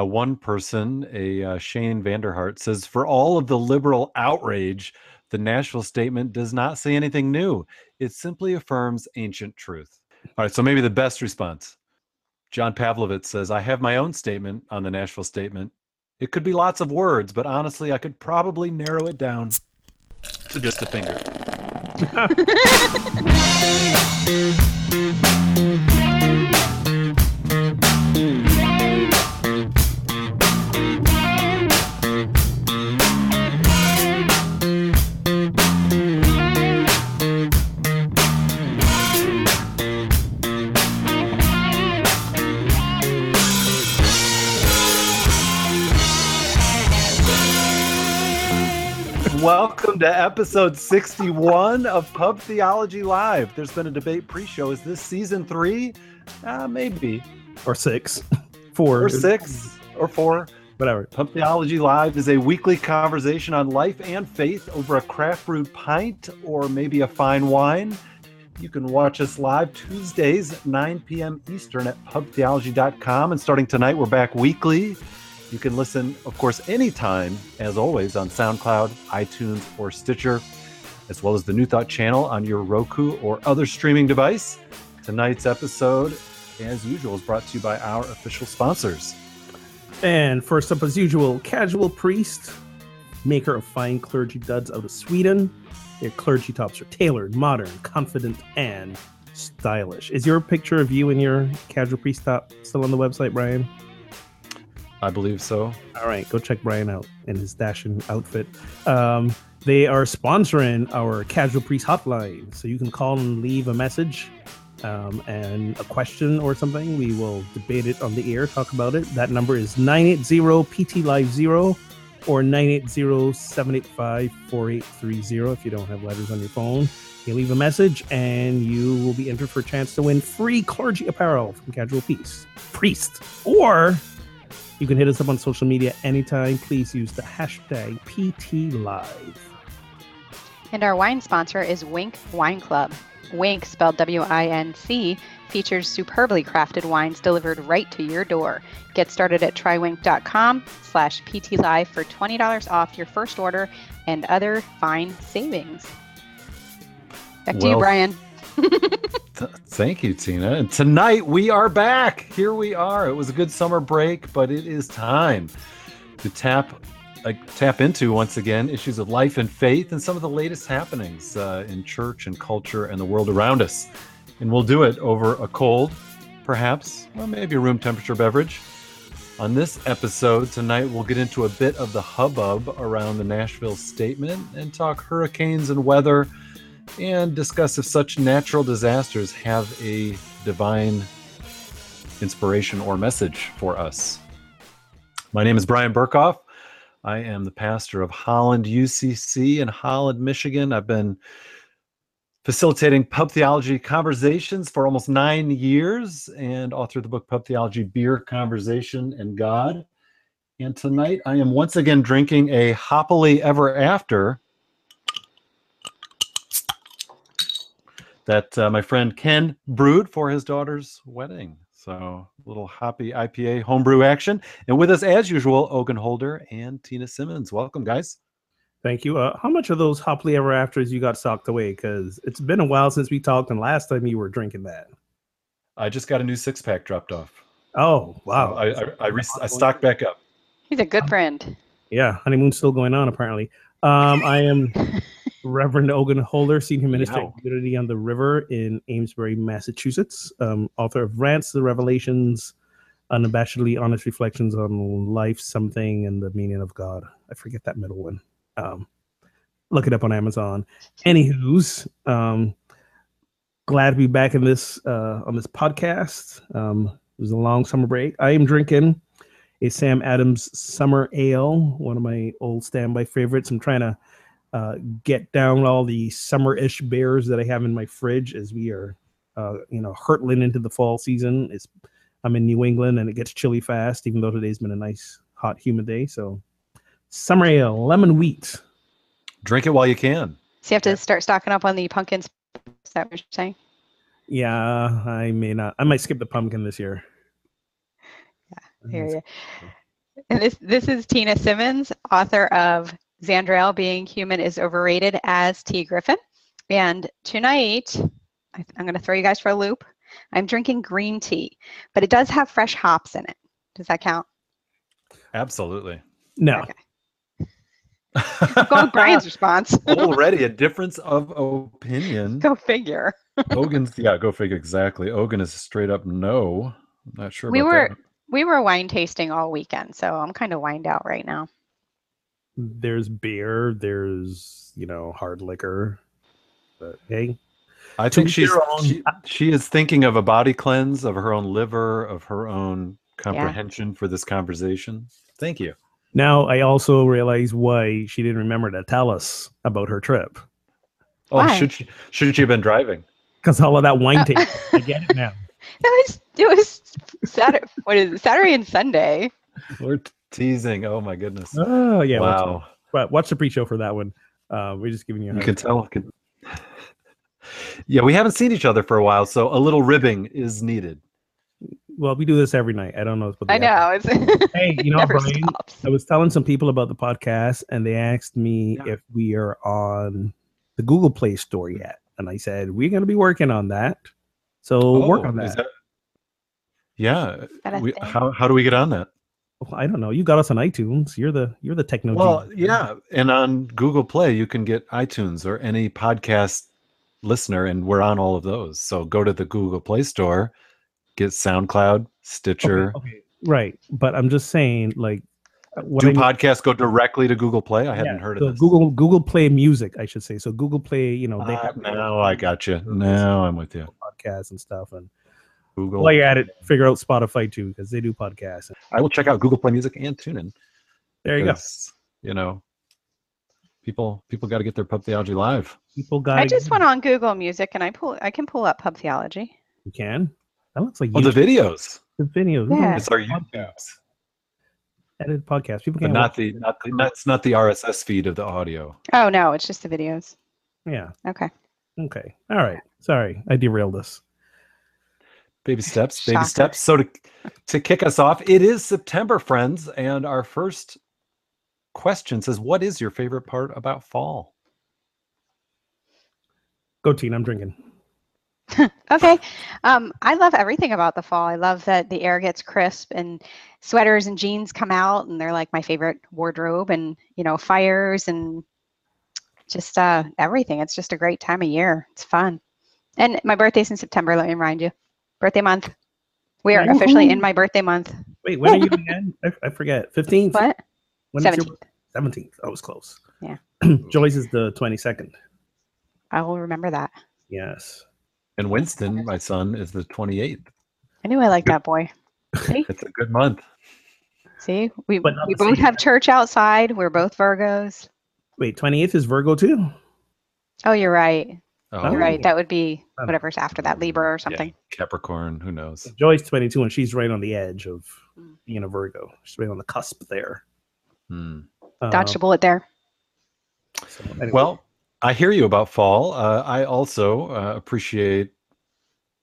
One person, Shane Vanderhart, says, for all of the liberal outrage, the Nashville Statement does not say anything new. It simply affirms ancient truth. All right, so maybe the best response. John Pavlovitz says, I have my own statement on the Nashville Statement. It could be lots of words, but honestly, I could probably narrow it down to just a finger. Welcome to episode 61 of Pub Theology Live. There's been a debate pre-show. Is this season 3? Maybe. Or 6. 4. Or 6. Or 4. Whatever. Pub Theology Live is a weekly conversation on life and faith over a craft brewed pint or maybe a fine wine. You can watch us live Tuesdays at 9 p.m. Eastern at pubtheology.com. And starting tonight, we're back weekly. You can listen, of course, anytime, as always, on SoundCloud, iTunes, or Stitcher, as well as the New Thought channel on your Roku or other streaming device. Tonight's episode, as usual, is brought to you by our official sponsors. And first up, as usual, Casual Priest, maker of fine clergy duds out of Sweden. Their clergy tops are tailored, modern, confident, and stylish. Is your picture of you in your Casual Priest top still on the website, Brian? I believe so. All right, go check Brian out in his dashing outfit. They are sponsoring our Casual Priest hotline, so you can call and leave a message and a question or something. We will debate it on the air, talk about it. That number is 980-PT-LIVE-0 or 980-785-4830 if you don't have letters on your phone. You leave a message, and you will be entered for a chance to win free clergy apparel from Casual Priest. Or... you can hit us up on social media anytime. Please use the hashtag PTLive. And our wine sponsor is Wink Wine Club. Wink, spelled W-I-N-C, features superbly crafted wines delivered right to your door. Get started at TryWink.com/PTLive for $20 off your first order and other fine savings. Back to you, Brian. Thank you, Tina. And tonight we are back. Here we are. It was a good summer break, but it is time to tap into, once again, issues of life and faith and some of the latest happenings in church and culture and the world around us. And we'll do it over a cold, perhaps, or maybe a room temperature beverage. On this episode tonight, we'll get into a bit of the hubbub around the Nashville Statement and talk hurricanes and weather, and discuss if such natural disasters have a divine inspiration or message for us. My name is Brian Burkoff. I am the pastor of Holland UCC in Holland, Michigan. I've been facilitating pub theology conversations for almost 9 years and author of the book Pub Theology, Beer, Conversation, and God. And tonight I am once again drinking a Hoppily Ever After that my friend Ken brewed for his daughter's wedding. So a little hoppy IPA homebrew action. And with us, as usual, Ogun Holder and Tina Simmons. Welcome, guys. Thank you. How much of those Hoppily Ever Afters you got socked away? Because it's been a while since we talked, and last time you were drinking that. I just got a new six-pack dropped off. Oh, wow. So I stocked back up. He's a good friend. Yeah, honeymoon's still going on, apparently. I am... Reverend Ogun Holder, senior minister at Unity on the River in Amesbury, Massachusetts, author of Rants, The Revelations, Unabashedly Honest Reflections on Life, Something, and the Meaning of God. I forget that middle one. Look it up on Amazon. Anywho's, glad to be back in this on this podcast. It was a long summer break. I am drinking a Sam Adams Summer Ale, one of my old standby favorites. I'm trying to get down all the summer-ish beers that I have in my fridge as we are, hurtling into the fall season. I'm in New England and it gets chilly fast, even though today's been a nice, hot, humid day. So, summer ale, lemon wheat. Drink it while you can. So you have to start stocking up on the pumpkins. Is that what you're saying? Yeah, I may not. I might skip the pumpkin this year. Yeah, here you go. And this is Tina Simmons, author of Xandrael, Being Human is Overrated, as T Griffin. And tonight, I'm going to throw you guys for a loop. I'm drinking green tea, but it does have fresh hops in it. Does that count? Absolutely. No. Okay. I'm going with Brian's response. Already a difference of opinion. Go figure. Ogun's, yeah, go figure, exactly. Ogun is straight up no. I'm not sure. We were wine tasting all weekend, so I'm kind of wined out right now. There's beer. There's, you know, hard liquor. But hey, I think she is thinking of a body cleanse, of her own liver, of her own comprehension for this conversation. Thank you. Now I also realize why she didn't remember to tell us about her trip. Oh, why? Shouldn't she have been driving? Because all of that wine tape. I get it now. It was Saturday. What is it? Saturday and Sunday. We're teasing. Oh my goodness. Oh yeah. Wow. But watch the pre-show for that one. We're just giving you. You can tell. Yeah, we haven't seen each other for a while, so a little ribbing is needed. Well, we do this every night. I don't know. I know. It's, hey, you know, Brian, I was telling some people about the podcast, and they asked me if we are on the Google Play Store yet. And I said, we're going to be working on that. So work on that. Yeah. How do we get on that? Well, I don't know. You got us on iTunes. You're the techno. Well, yeah. And on Google Play, you can get iTunes or any podcast listener, and we're on all of those. So go to the Google Play Store, get SoundCloud, Stitcher. Okay. Right. But I'm just saying, like, podcasts go directly to Google Play? I hadn't heard of this. Google Play Music, I should say. So Google Play, you know, they have. No, I got you. No, I'm with you. Podcasts and stuff, and Google Play at it. Figure out Spotify too, because they do podcasts. I will check out Google Play Music and TuneIn. There you go. You know, people got to get their Pub Theology Live. I just went on Google Music and I can pull up Pub Theology. You can. That looks like YouTube. Oh, the videos. The videos. Yeah. It's our YouTube. Edited podcast. People can That's not the RSS feed of the audio. Oh no, it's just the videos. Yeah. Okay. All right. Sorry, I derailed us. Baby steps. Baby steps. So to kick us off, it is September, friends, and our first question says, "What is your favorite part about fall?" Go, Tina. I'm drinking. Okay. I love everything about the fall. I love that the air gets crisp and sweaters and jeans come out, and they're like my favorite wardrobe, and, you know, fires and just everything. It's just a great time of year. It's fun. And my birthday's in September. Let me remind you. Birthday month. We are officially in my birthday month. Wait, when are you again? I forget. 15th? What? 17th. 17th. I was close. Yeah. Joyce is the 22nd. I will remember that. Yes. And Winston, my son, is the 28th. I knew I liked that boy. See? It's a good month. See? We both have church outside. We're both Virgos. Wait, 28th is Virgo too? Oh, you're right. Oh. You're right. That would be whatever's after that, Libra or something. Yeah. Capricorn, who knows? So Joy's 22 and she's right on the edge of being a Virgo. She's right on the cusp there. Dodged a bullet there. So, anyway. Well, I hear you about fall. I also appreciate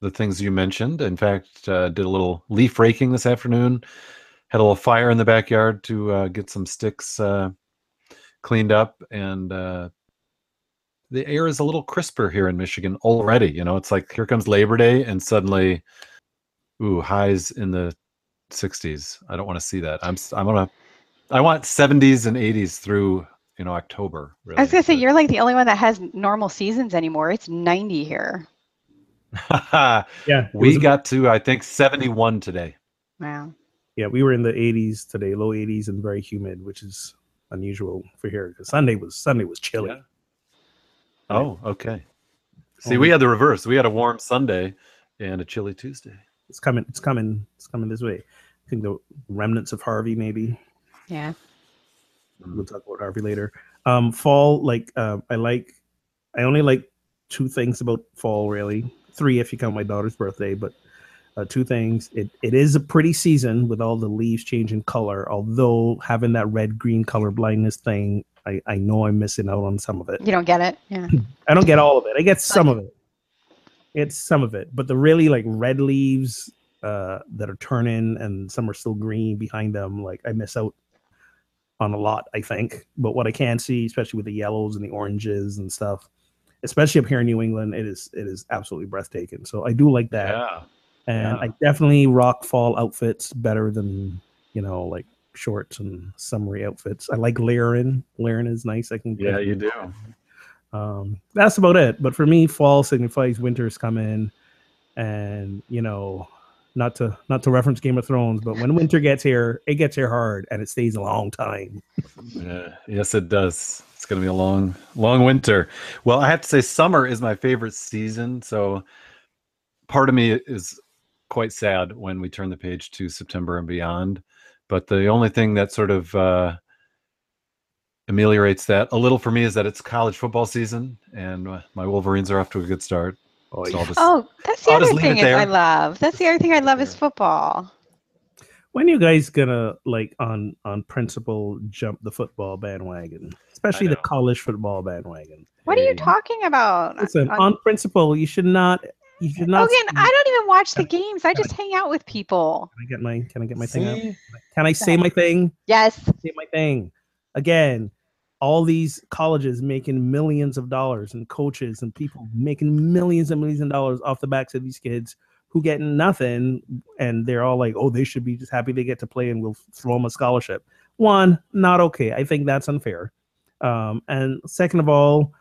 the things you mentioned. In fact, did a little leaf raking this afternoon. Had a little fire in the backyard to get some sticks cleaned up. And the air is a little crisper here in Michigan already. You know, it's like here comes Labor Day and suddenly, ooh, highs in the 60s. I don't want to see that. I want 70s and 80s through, you know, October. Really. I was going to say, you're like the only one that has normal seasons anymore. It's 90 here. Yeah. We got to, I think, 71 today. Wow. Yeah, we were in the 80s today, low 80s and very humid, which is unusual for here because Sunday was chilly. Yeah. Oh, okay. See, we had the reverse. We had a warm Sunday and a chilly Tuesday. It's coming this way. I think the remnants of Harvey, maybe. Yeah. We'll talk about Harvey later. Fall, like, I only like two things about fall, really. Three if you count my daughter's birthday, but two things. It is a pretty season with all the leaves changing color, although having that red-green color blindness thing, I know I'm missing out on some of it. You don't get it? Yeah. I don't get all of it. I get some of it. But the really, like, red leaves that are turning and some are still green behind them. Like, I miss out on a lot, I think. But what I can see, especially with the yellows and the oranges and stuff, especially up here in New England, it is absolutely breathtaking. So I do like that. Yeah. And I definitely rock fall outfits better than, you know, like shorts and summery outfits. I like layering. Layering is nice. I can. Yeah, you do. That's about it. But for me, fall signifies winter's coming, and, you know, not to reference Game of Thrones, but when winter gets here, it gets here hard, and it stays a long time. Yes, it does. It's going to be a long, long winter. Well, I have to say summer is my favorite season. So part of me is quite sad when we turn the page to September and beyond. But the only thing that sort of ameliorates that a little for me is that it's college football season, and my Wolverines are off to a good start. Oh, yeah. So that's the other thing I love. That's the other thing I love is football. When are you guys gonna, like, on principle, jump the football bandwagon, especially the college football bandwagon? What are you talking about? Listen, on principle, you should not. You should not. Ogun, I don't even watch the games. I just hang out with people. Can I get my thing up? Can I say my thing? Yes. Say my thing. Again, all these colleges making millions of dollars, and coaches and people making millions and millions of dollars off the backs of these kids who get nothing, and they're all like, oh, they should be just happy they get to play, and we'll throw them a scholarship. One, not okay. I think that's unfair. And second of all,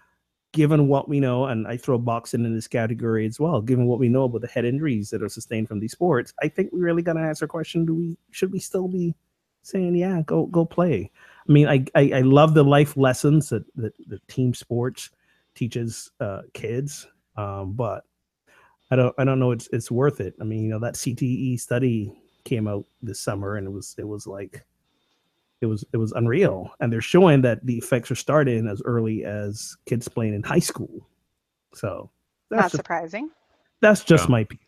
given what we know, and I throw boxing in this category as well, given what we know about the head injuries that are sustained from these sports, I think we really got to ask our question, should we still be saying, yeah, go play? I mean, I love the life lessons that the team sports teaches kids, but I don't know it's worth it. I mean, you know, that CTE study came out this summer, and it was unreal, and they're showing that the effects are starting as early as kids playing in high school. So that's not surprising. That's just my opinion.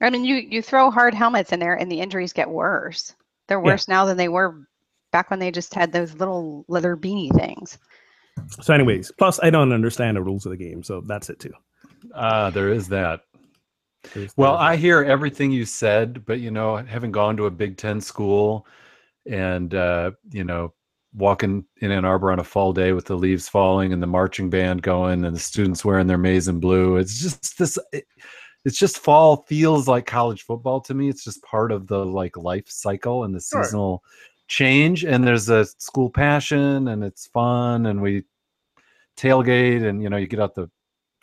I mean, you throw hard helmets in there, and the injuries get worse. They're worse now than they were back when they just had those little leather beanie things. So anyways, plus I don't understand the rules of the game, so that's it too. There is that. Well, I hear everything you said, but, you know, having gone to a Big Ten school and, you know, walking in Ann Arbor on a fall day with the leaves falling and the marching band going and the students wearing their maize and blue, it's just fall feels like college football to me. It's just part of the, like, life cycle and the seasonal change, and there's a school passion, and it's fun, and we tailgate, and, you know, you get out the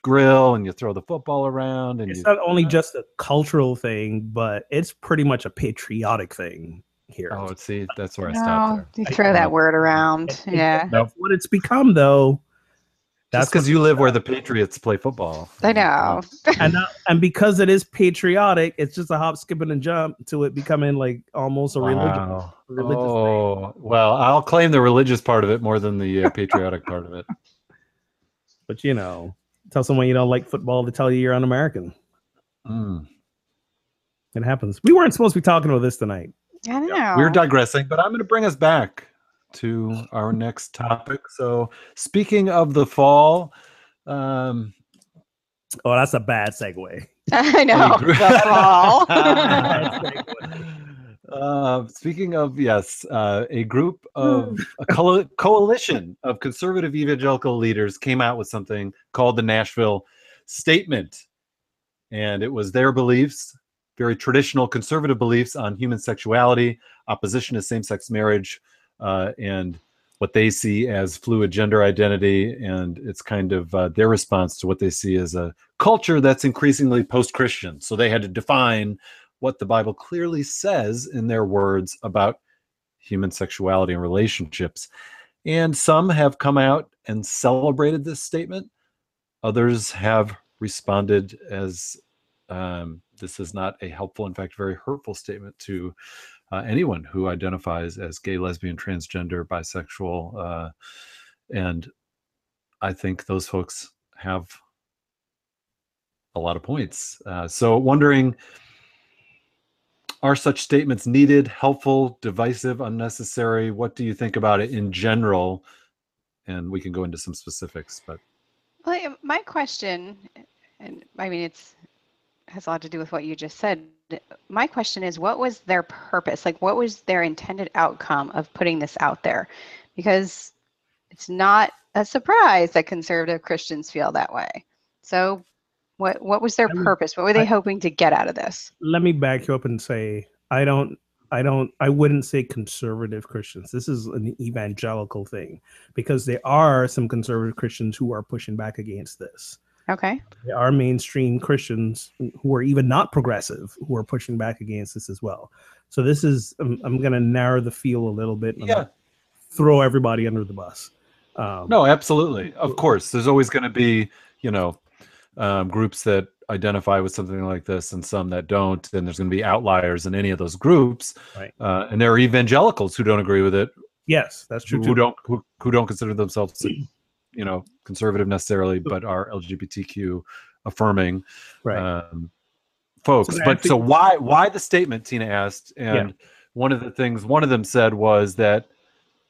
grill and you throw the football around, and it's not only just a cultural thing, but it's pretty much a patriotic thing here. Oh, see, that's where I stopped there. You throw that word around. That's what it's become, though. That's because you live where the Patriots play football. I know. And because it is patriotic, it's just a hop, skip, and a jump to it becoming, like, almost a religious thing. Well, I'll claim the religious part of it more than the patriotic part of it. But, you know, tell someone you don't like football to tell you you're un-American. Mm. It happens. We weren't supposed to be talking about this tonight. I know. Yeah, we're digressing, but I'm going to bring us back to our next topic. So, speaking of the fall, oh, that's a bad segue. I know. The fall. Speaking of, yes, a coalition of conservative evangelical leaders came out with something called the Nashville Statement, and it was their beliefs, very traditional conservative beliefs on human sexuality, opposition to same-sex marriage, and what they see as fluid gender identity, and it's kind of their response to what they see as a culture that's increasingly post-Christian. So they had to define what the Bible clearly says in their words about human sexuality and relationships. And some have come out and celebrated this statement. Others have responded as this is not a helpful, in fact, very hurtful statement to anyone who identifies as gay, lesbian, transgender, bisexual, and I think those folks have a lot of points. So wondering, are such statements needed, helpful, divisive, unnecessary? What do you think about it in general? And we can go into some specifics. But well, my question, and I mean, it has a lot to do with what you just said, my question is, what was their purpose? Like, what was their intended outcome of putting this out there? Because it's not a surprise that conservative Christians feel that way. So what was their purpose? What were they hoping to get out of this? Let me back you up and say, I wouldn't say conservative Christians. This is an evangelical thing, because there are some conservative Christians who are pushing back against this. Okay. There are mainstream Christians who are even not progressive who are pushing back against this as well. So this is, I'm going to narrow the field a little bit. And yeah. Throw everybody under the bus. No, absolutely. Of course. There's always going to be, you know, groups that identify with something like this and some that don't. And there's going to be outliers in any of those groups. Right. And there are evangelicals who don't agree with it. Yes, that's true. Who don't consider themselves, you know, conservative necessarily, but are LGBTQ affirming, right, folks. So but so why the statement, Tina asked, and yeah. One of the things one of them said was that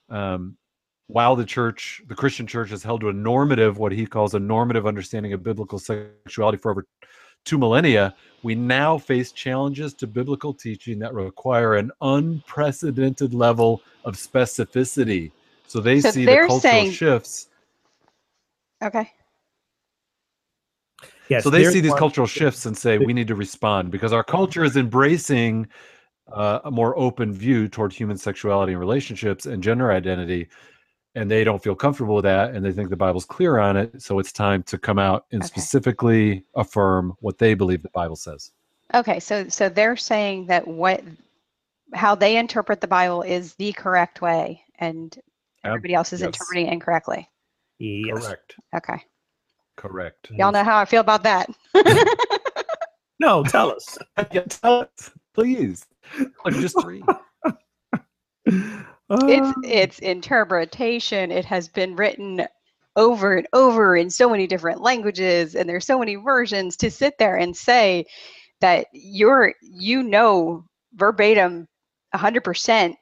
while the Christian church has held to a normative, what he calls a normative understanding of biblical sexuality for over 2 millennia, we now face challenges to biblical teaching that require an unprecedented level of specificity. So they see the cultural shifts. Okay. Yes, so they see these cultural shifts and say, we need to respond because our culture is embracing a more open view toward human sexuality and relationships and gender identity. And they don't feel comfortable with that. And they think the Bible's clear on it. So it's time to come out and specifically affirm what they believe the Bible says. Okay. So they're saying that how they interpret the Bible is the correct way and everybody else is interpreting it incorrectly. Yes. Correct. Okay. Correct. Y'all know how I feel about that. No, tell us. Yeah, tell us, please. Just read. It's interpretation. It has been written over and over in so many different languages, and there's so many versions. To sit there and say that you know verbatim 100%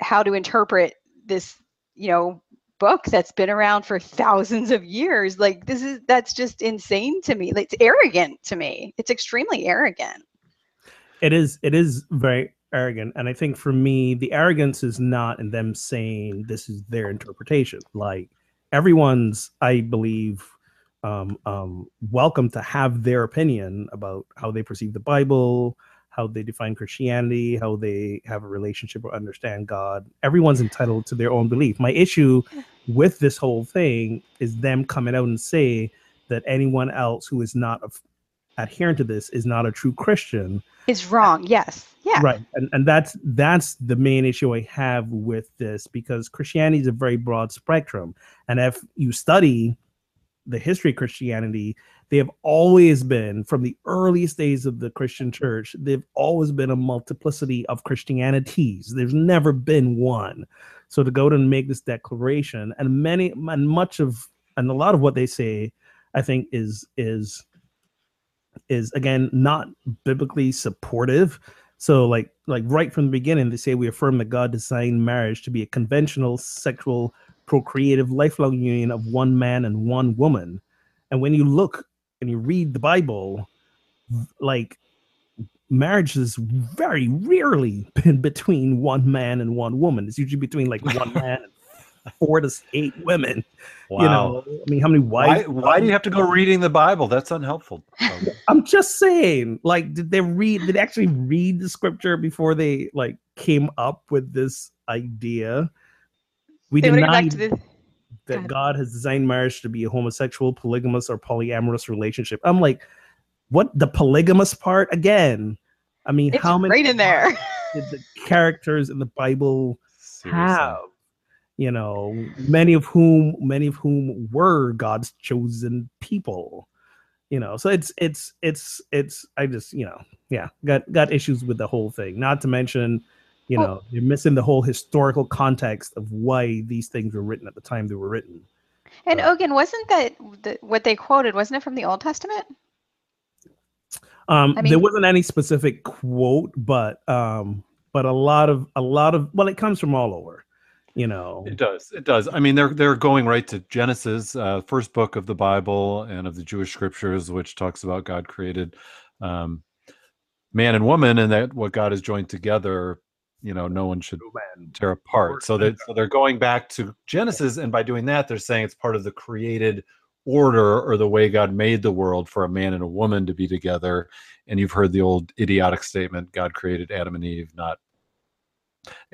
how to interpret this, you know, book that's been around for thousands of years, like that's just insane to me. Like, it's arrogant to me. It's extremely arrogant. It is very arrogant. And I think for me, the arrogance is not in them saying this is their interpretation. Like, everyone's, I believe, welcome to have their opinion about how they perceive the Bible, how they define Christianity, how they have a relationship or understand God. Everyone's entitled to their own belief. My issue with this whole thing is them coming out and say that anyone else who is not adherent to this is not a true Christian. Is wrong. Yes. Yeah. Right. And that's the main issue I have with this, because Christianity is a very broad spectrum. And if you study the history of Christianity, they have always been, from the earliest days of the Christian church, they've always been a multiplicity of Christianities. There's never been one. So to go to make this declaration, and a lot of what they say, I think is again, not biblically supportive. So like right from the beginning, they say, we affirm that God designed marriage to be a conventional sexual procreative lifelong union of one man and one woman. And when you look and you read the Bible, like, marriage is very rarely been between one man and one woman. It's usually between like one man and 4 to 8 women. Wow. You know, I mean, how many wives? Why do you have to go reading the Bible? That's unhelpful. I'm just saying, like, did they actually read the scripture before they like came up with this idea? We deny that God has designed marriage to be a homosexual, polygamous, or polyamorous relationship. I'm like, what? The polygamous part again? I mean, it's how many right in there did the characters in the Bible have? You know, many of whom were God's chosen people. You know, so it's I just, you know, yeah, got issues with the whole thing. Not to mention, you know, you're missing the whole historical context of why these things were written at the time they were written. And Ogun, wasn't that what they quoted? Wasn't it from the Old Testament? I mean, there wasn't any specific quote, but a lot of well, it comes from all over. You know, it does. I mean, they're going right to Genesis, first book of the Bible and of the Jewish scriptures, which talks about God created man and woman, and that what God has joined together, you know, no one should tear apart. So they're going back to Genesis, and by doing that, they're saying it's part of the created order or the way God made the world for a man and a woman to be together. And you've heard the old idiotic statement, God created Adam and Eve, not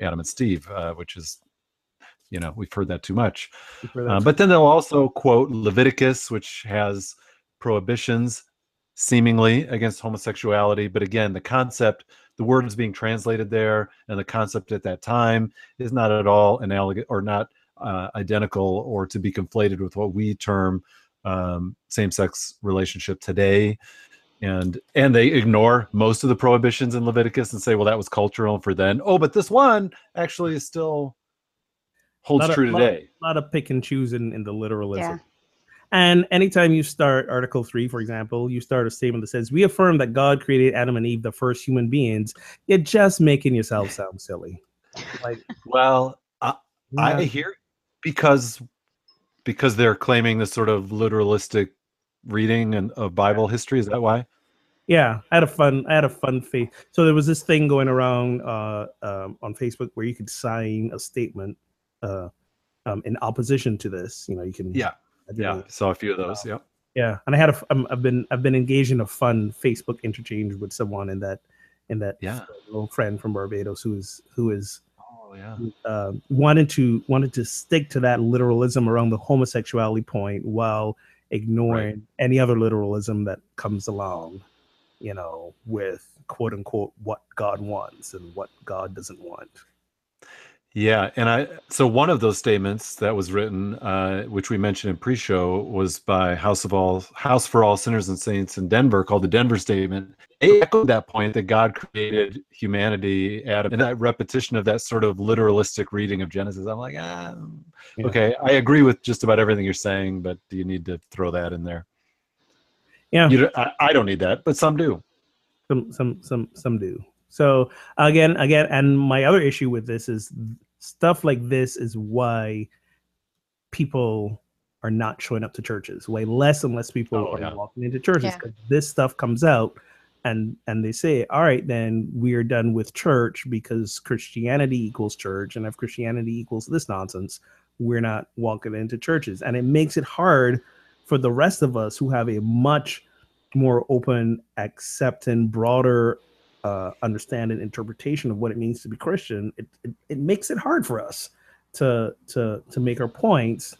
Adam and Steve, which is, you know, we've heard that too much. But then they'll also quote Leviticus, which has prohibitions seemingly against homosexuality. But again, the concept, the word is being translated there, and the concept at that time is not at all analogous or not identical or to be conflated with what we term same-sex relationship today. And they ignore most of the prohibitions in Leviticus and say, well, that was cultural for then. Oh, but this one actually is still holds true today. A lot of pick and choose in the literalism. Yeah. And anytime you start Article 3, for example, you start a statement that says, we affirm that God created Adam and Eve, the first human beings. You're just making yourself sound silly. Like, well, I hear because they're claiming this sort of literalistic reading and of Bible history. Is that why? Yeah, I had a fun faith. So there was this thing going around on Facebook where you could sign a statement in opposition to this. You know, you can. Yeah. Yeah, saw a few of those. Yeah. Yeah, and I had I've been engaged in a fun Facebook interchange with someone in that little friend from Barbados who is wanted to stick to that literalism around the homosexuality point while ignoring any other literalism that comes along, you know, with quote unquote what God wants and what God doesn't want. Yeah, and so one of those statements that was written, which we mentioned in pre-show, was by House for All Sinners and Saints in Denver, called the Denver Statement. It echoed that point that God created humanity, Adam, and that repetition of that sort of literalistic reading of Genesis. I'm like, okay, I agree with just about everything you're saying, but do you need to throw that in there? Yeah, I don't need that, but some do. Some do. So again, and my other issue with this is stuff like this is why people are not showing up to churches, why less and less people are walking into churches, because this stuff comes out and they say, all right, then we're done with church because Christianity equals church. And if Christianity equals this nonsense, we're not walking into churches. And it makes it hard for the rest of us who have a much more open, accepting, broader understand and interpretation of what it means to be Christian. It makes it hard for us to make our points.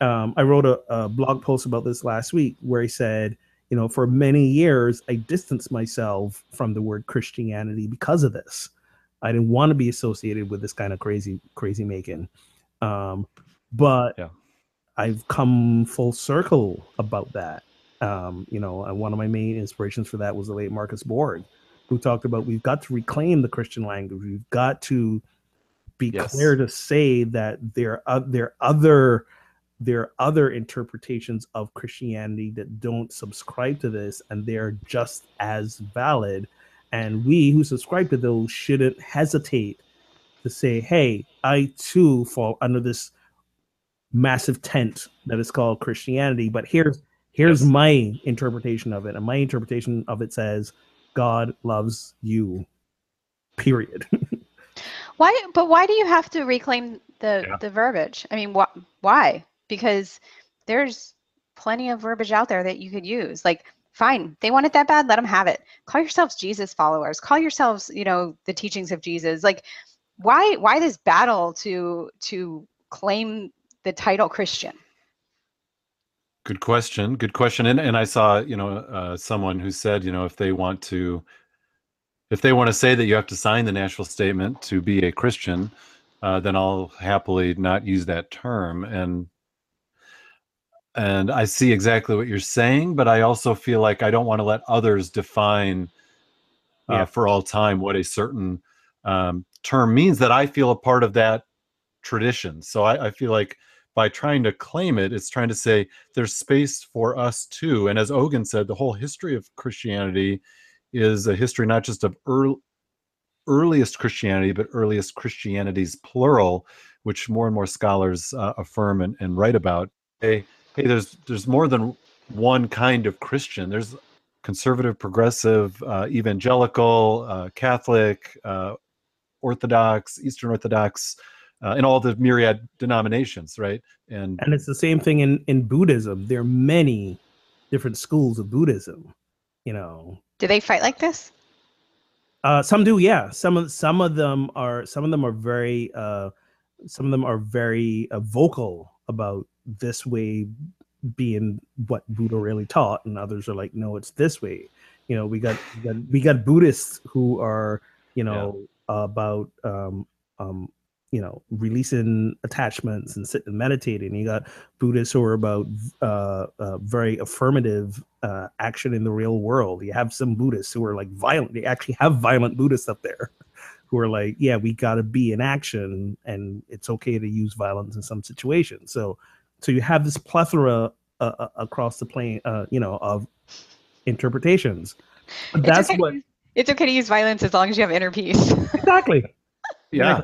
I wrote a blog post about this last week where I said, you know, for many years I distanced myself from the word Christianity because of this. I didn't want to be associated with this kind of crazy making. But I've come full circle about that. You know, and one of my main inspirations for that was the late Marcus Borg, who talked about we've got to reclaim the Christian language. We've got to be clear to say that there are other interpretations of Christianity that don't subscribe to this, and they're just as valid. And we who subscribe to those shouldn't hesitate to say, hey, I too fall under this massive tent that is called Christianity, but here's my interpretation of it. And my interpretation of it says, God loves you, period. Why do you have to reclaim the verbiage? I mean, why? Because there's plenty of verbiage out there that you could use. Like, fine, they want it that bad, let them have it. Call yourselves Jesus followers. Call yourselves, you know, the teachings of Jesus. Like, why this battle to claim the title Christian? Good question. And I saw, you know, someone who said, you know, if they want to say that you have to sign the Nashville Statement to be a Christian, then I'll happily not use that term. And I see exactly what you're saying, but I also feel like I don't want to let others define for all time what a certain term means, that I feel a part of that tradition. So I feel like, by trying to claim it, it's trying to say there's space for us too. And as Ogun said, the whole history of Christianity is a history not just of earliest Christianity, but earliest Christianities plural, which more and more scholars affirm and write about. Hey, there's more than one kind of Christian. There's conservative, progressive, evangelical, Catholic, Orthodox, Eastern Orthodox, and all the myriad denominations, right? And it's the same thing in Buddhism. There are many different schools of Buddhism, you know. Do they fight like this? Some do, yeah. Some of them are very vocal about this way being what Buddha really taught, and others are like, no, it's this way. You know, we got Buddhists who are, you know, about you know, releasing attachments and sitting and meditating. You got Buddhists who are about very affirmative action in the real world. You have some Buddhists who are like violent. They actually have violent Buddhists up there who are like, yeah, we got to be in action, and it's okay to use violence in some situations. So you have this plethora across the plane, you know, of interpretations. But that's what it's okay to use violence as long as you have inner peace. Exactly. Yeah.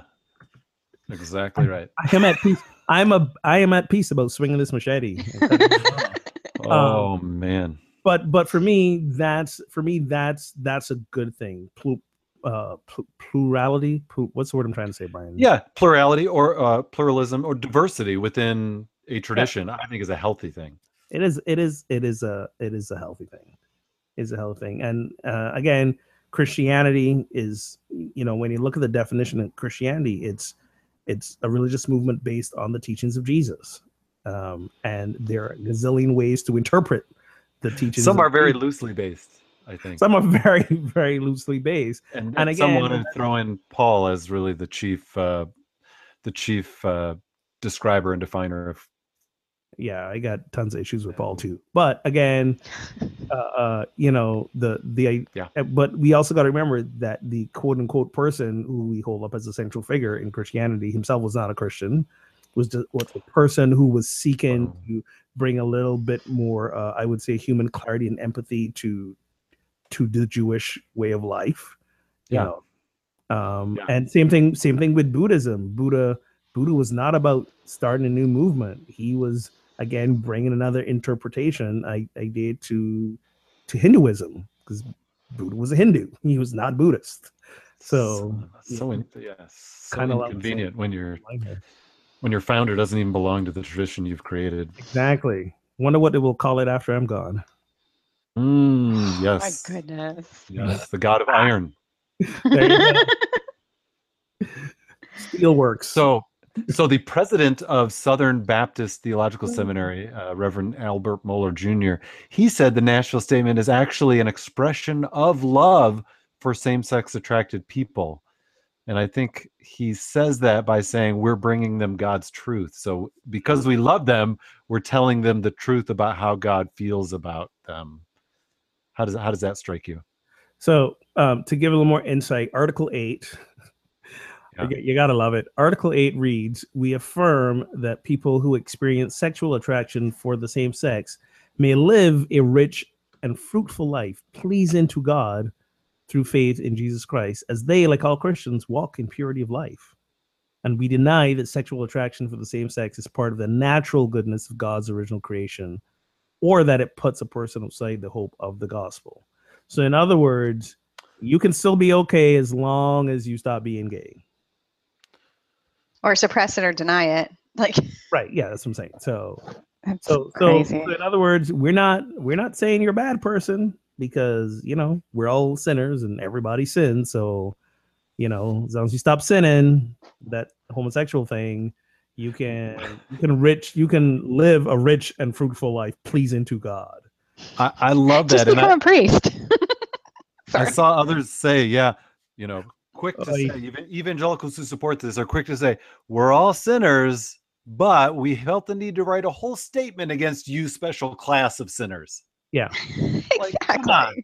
Exactly right. I am at peace. I am at peace about swinging this machete. Oh man. But for me that's a good thing. Plurality. What's the word I'm trying to say, Brian? Yeah, plurality or pluralism or diversity within a tradition, I think, is a healthy thing. It is a healthy thing. It's a healthy thing. And again, Christianity is, you know, when you look at the definition of Christianity, it's a religious movement based on the teachings of Jesus. And there are a gazillion ways to interpret the teachings. Some are very loosely based, I think. Some are very, very loosely based. And again, someone would throw in Paul as really the chief describer and definer of. Yeah, I got tons of issues with Paul too. But again, you know, but we also got to remember that the quote unquote person who we hold up as a central figure in Christianity himself was not a Christian, was a person who was seeking to bring a little bit more, I would say, human clarity and empathy to the Jewish way of life. You know? And same thing with Buddhism. Buddha was not about starting a new movement. He was, again, bringing another interpretation idea to Hinduism, because Buddha was a Hindu. He was not Buddhist. So inconvenient when your founder doesn't even belong to the tradition you've created. Exactly. Wonder what they will call it after I'm gone. Yes. Oh my goodness. Yes, the God of Iron. There you go. Steelworks. So the president of Southern Baptist Theological Seminary, Reverend Albert Mohler, Jr., he said the Nashville Statement is actually an expression of love for same-sex attracted people. And I think he says that by saying we're bringing them God's truth. So because we love them, we're telling them the truth about how God feels about them. How does that strike you? So to give a little more insight, Article 8... You gotta love it. Article 8 reads, we affirm that people who experience sexual attraction for the same sex may live a rich and fruitful life, pleasing to God through faith in Jesus Christ, as they, like all Christians, walk in purity of life. And we deny that sexual attraction for the same sex is part of the natural goodness of God's original creation, or that it puts a person outside the hope of the gospel. So in other words, you can still be okay as long as you stop being gay. Or suppress it or deny it, like right? Yeah, that's what I'm saying. So in other words, we're not saying you're a bad person, because you know we're all sinners and everybody sins. So you know, as long as you stop sinning, that homosexual thing, you can live a rich and fruitful life, pleasing to God. I love that. Just become a priest. I saw others say, yeah, you know. Quick to say, evangelicals who support this are quick to say, we're all sinners, but we felt the need to write a whole statement against you, special class of sinners. Yeah. Like, exactly. God,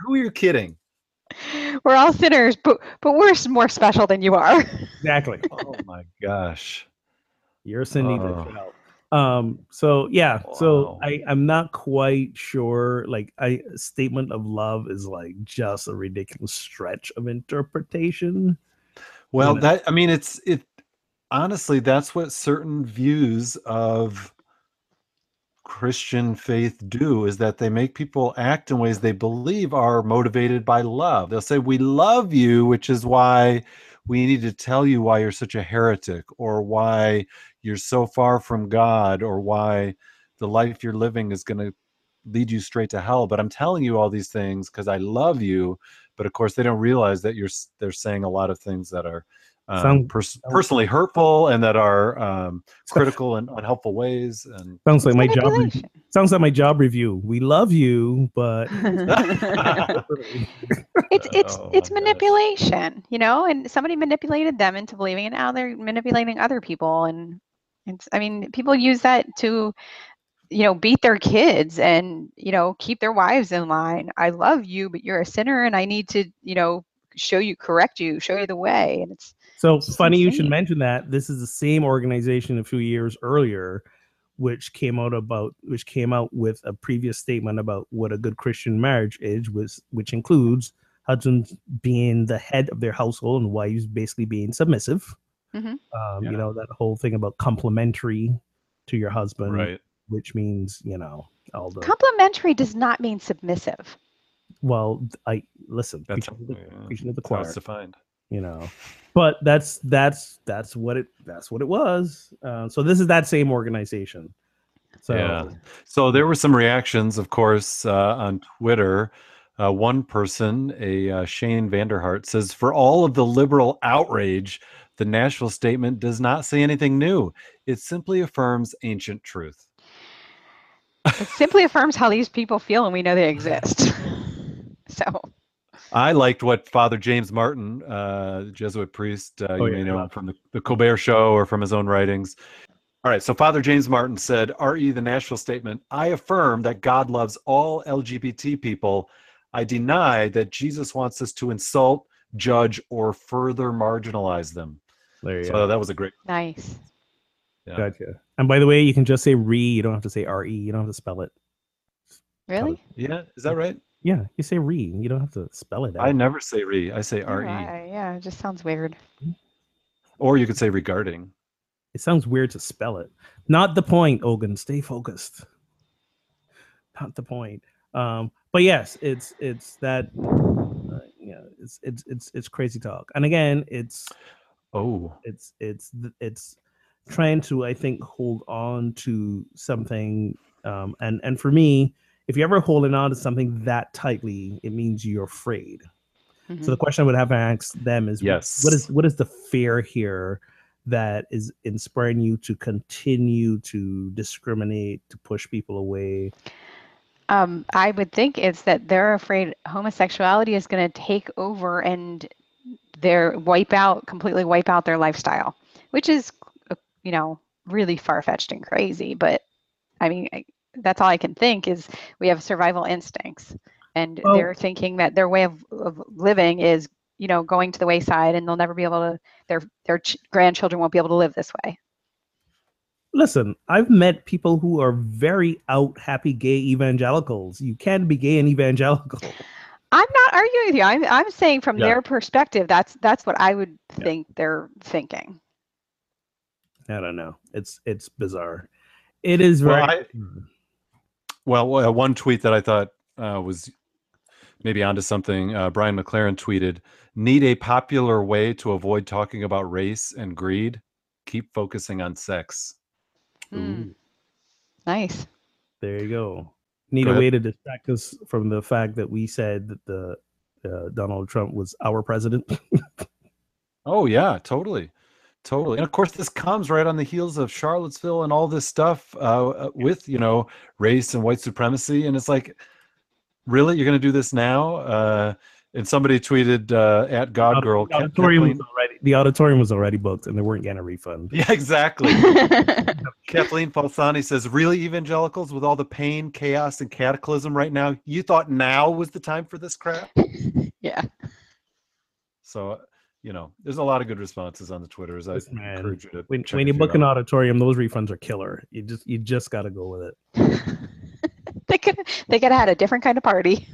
who are you kidding? We're all sinners, but we're more special than you are. Exactly. Oh my gosh. You're sinning. Oh. So yeah. Wow. So I'm not quite sure. Like a statement of love is like just a ridiculous stretch of interpretation. Well, honestly, that's what certain views of Christian faith do is that they make people act in ways they believe are motivated by love. They'll say, we love you, which is why we need to tell you why you're such a heretic, or why you're so far from God, or why the life you're living is going to lead you straight to hell. But I'm telling you all these things because I love you. But of course, they don't realize that they're saying a lot of things that are personally hurtful and that are critical and unhelpful ways. And sounds like my job. Sounds like my job review. We love you, but it's manipulation, you know. And somebody manipulated them into believing, and now they're manipulating other people. And it's, I mean, people use that to, you know, beat their kids and, you know, keep their wives in line. I love you, but you're a sinner, and I need to, you know, show you, correct you, show you the way. And it's so funny you should mention that. This is the same organization a few years earlier, which came out with a previous statement about what a good Christian marriage is, which includes husbands being the head of their household and wives basically being submissive. You know, that whole thing about complimentary to your husband, right? Which means, you know, all the complimentary does not mean submissive. Well, I listen. That's preaching of the choir. That's defined, you know. But that's what it was. So this is that same organization. So yeah. So there were some reactions, of course, on Twitter. One person, Shane Vanderhart, says, "For all of the liberal outrage, the Nashville Statement does not say anything new. It simply affirms ancient truth." It simply affirms how these people feel, and we know they exist. So, I liked what Father James Martin, the Jesuit priest, you may know him from the Colbert Show or from his own writings. All right, so Father James Martin said, "R.E. the Nashville Statement, I affirm that God loves all LGBT people. I deny that Jesus wants us to insult, judge, or further marginalize them." There you go. That was a great. Nice. Yeah. Gotcha. And by the way, you can just say "re." You don't have to say "re." You don't have to spell it. Really? Yeah. Is that right? Yeah, you say "re." You don't have to spell it out. I never say "re." I say "re." Yeah, it just sounds weird. Or you could say "regarding." It sounds weird to spell it. Not the point, Ogun. Stay focused. Not the point. But yes, it's that. Yeah, it's crazy talk. And again, it's trying to, I think, hold on to something. And for me, if you're ever holding on to something that tightly, it means you're afraid. Mm-hmm. So the question I would have to ask them is, yes, what is the fear here that is inspiring you to continue to discriminate, to push people away? I would think it's that they're afraid homosexuality is going to take over and completely wipe out their lifestyle, which is, you know, really far-fetched and crazy. But I mean, that's all I can think is we have survival instincts, and they're thinking that their way of living is, you know, going to the wayside, and they'll never be able to, their grandchildren won't be able to live this way. Listen, I've met people who are very out, happy, gay evangelicals. You can be gay and evangelical. I'm not arguing with you. I'm saying from their perspective, that's what I would think they're thinking. I don't know. It's bizarre. It is very... Well, one tweet that I thought was maybe onto something, Brian McLaren tweeted, "Need a popular way to avoid talking about race and greed? Keep focusing on sex." Mm. Nice. There you go. Need a way to distract us from the fact that we said that the Donald Trump was our president. Oh, yeah, totally. Totally. And of course, this comes right on the heels of Charlottesville and all this stuff with, you know, race and white supremacy. And it's like, really? You're going to do this now? And somebody tweeted at God Girl. The auditorium was already booked and they weren't getting a refund. Yeah, exactly. Kathleen Falsani says, "Really, evangelicals, with all the pain, chaos, and cataclysm right now, you thought now was the time for this crap?" Yeah. So... you know, there's a lot of good responses on the Twitters. I encourage you to when you book an auditorium, those refunds are killer. You just got to go with it. They could have had a different kind of party.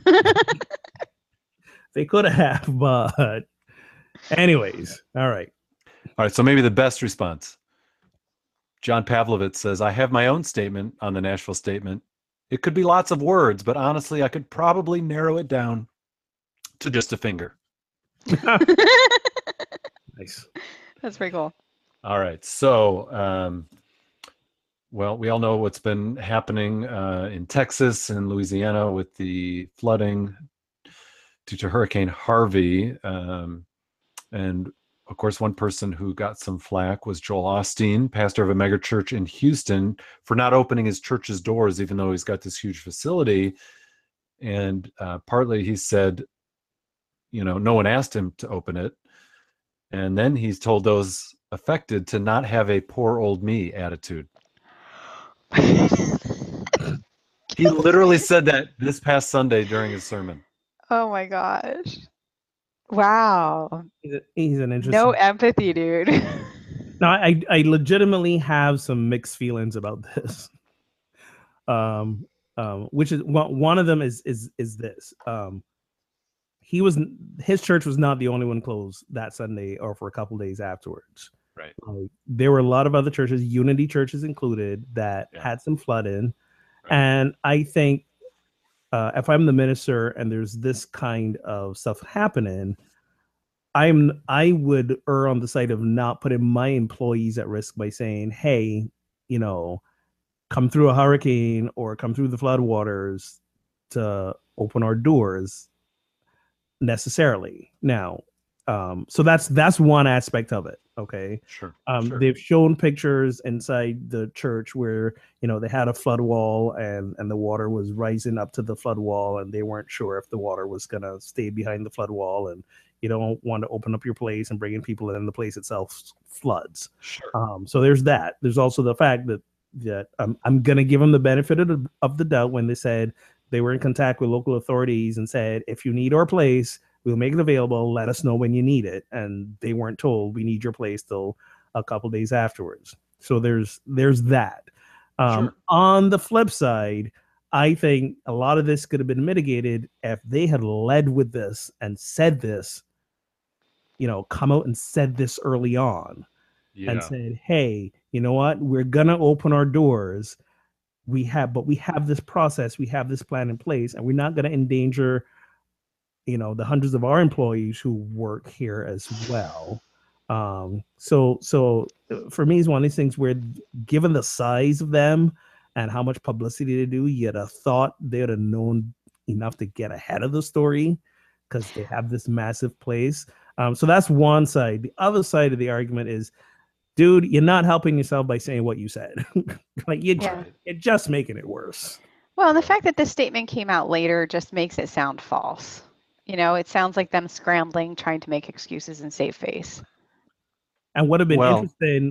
They could have, but anyways, all right. So maybe the best response: John Pavlovitz says, I have my own statement on the Nashville Statement. It could be lots of words, but honestly, I could probably narrow it down to just a finger. Nice. That's pretty cool. All right. So, well, we all know what's been happening in Texas and Louisiana with the flooding due to Hurricane Harvey. And of course, one person who got some flack was Joel Osteen, pastor of a megachurch in Houston, for not opening his church's doors, even though he's got this huge facility. And partly he said, you know, no one asked him to open it. And then he's told those affected to not have a poor old me attitude. He literally said that this past Sunday during his sermon. Oh my gosh. Wow. He's an interesting... No empathy, dude. No, I legitimately have some mixed feelings about this. Which is one of them is this. His church was not the only one closed that Sunday or for a couple days afterwards. Right. There were a lot of other churches, Unity churches included, that had some flooding. Right. And I think if I'm the minister and there's this kind of stuff happening, I would err on the side of not putting my employees at risk by saying, hey, you know, come through a hurricane or come through the floodwaters to open our doors necessarily now. So that's one aspect of it. Okay. Sure. They've shown pictures inside the church where, you know, they had a flood wall and the water was rising up to the flood wall and they weren't sure if the water was going to stay behind the flood wall, and you don't want to open up your place and bring in people and the place itself floods. Sure. So there's that. There's also the fact that I'm going to give them the benefit of the doubt when they said they were in contact with local authorities and said, if you need our place, we'll make it available. Let us know when you need it. And they weren't told we need your place till a couple days afterwards. So there's that. Sure. On the flip side, I think a lot of this could have been mitigated if they had led with this and said this, you know, come out and said this early on and said, hey, you know what? We're going to open our doors. We have this process. We have this plan in place, and we're not going to endanger, you know, the hundreds of our employees who work here as well. So for me, it's one of these things where, given the size of them and how much publicity they do, you'd have thought they'd have known enough to get ahead of the story because they have this massive place. So that's one side. The other side of the argument is, dude, you're not helping yourself by saying what you said. Like you're just making it worse. Well, the fact that this statement came out later just makes it sound false. You know, it sounds like them scrambling, trying to make excuses and save face. And what would have been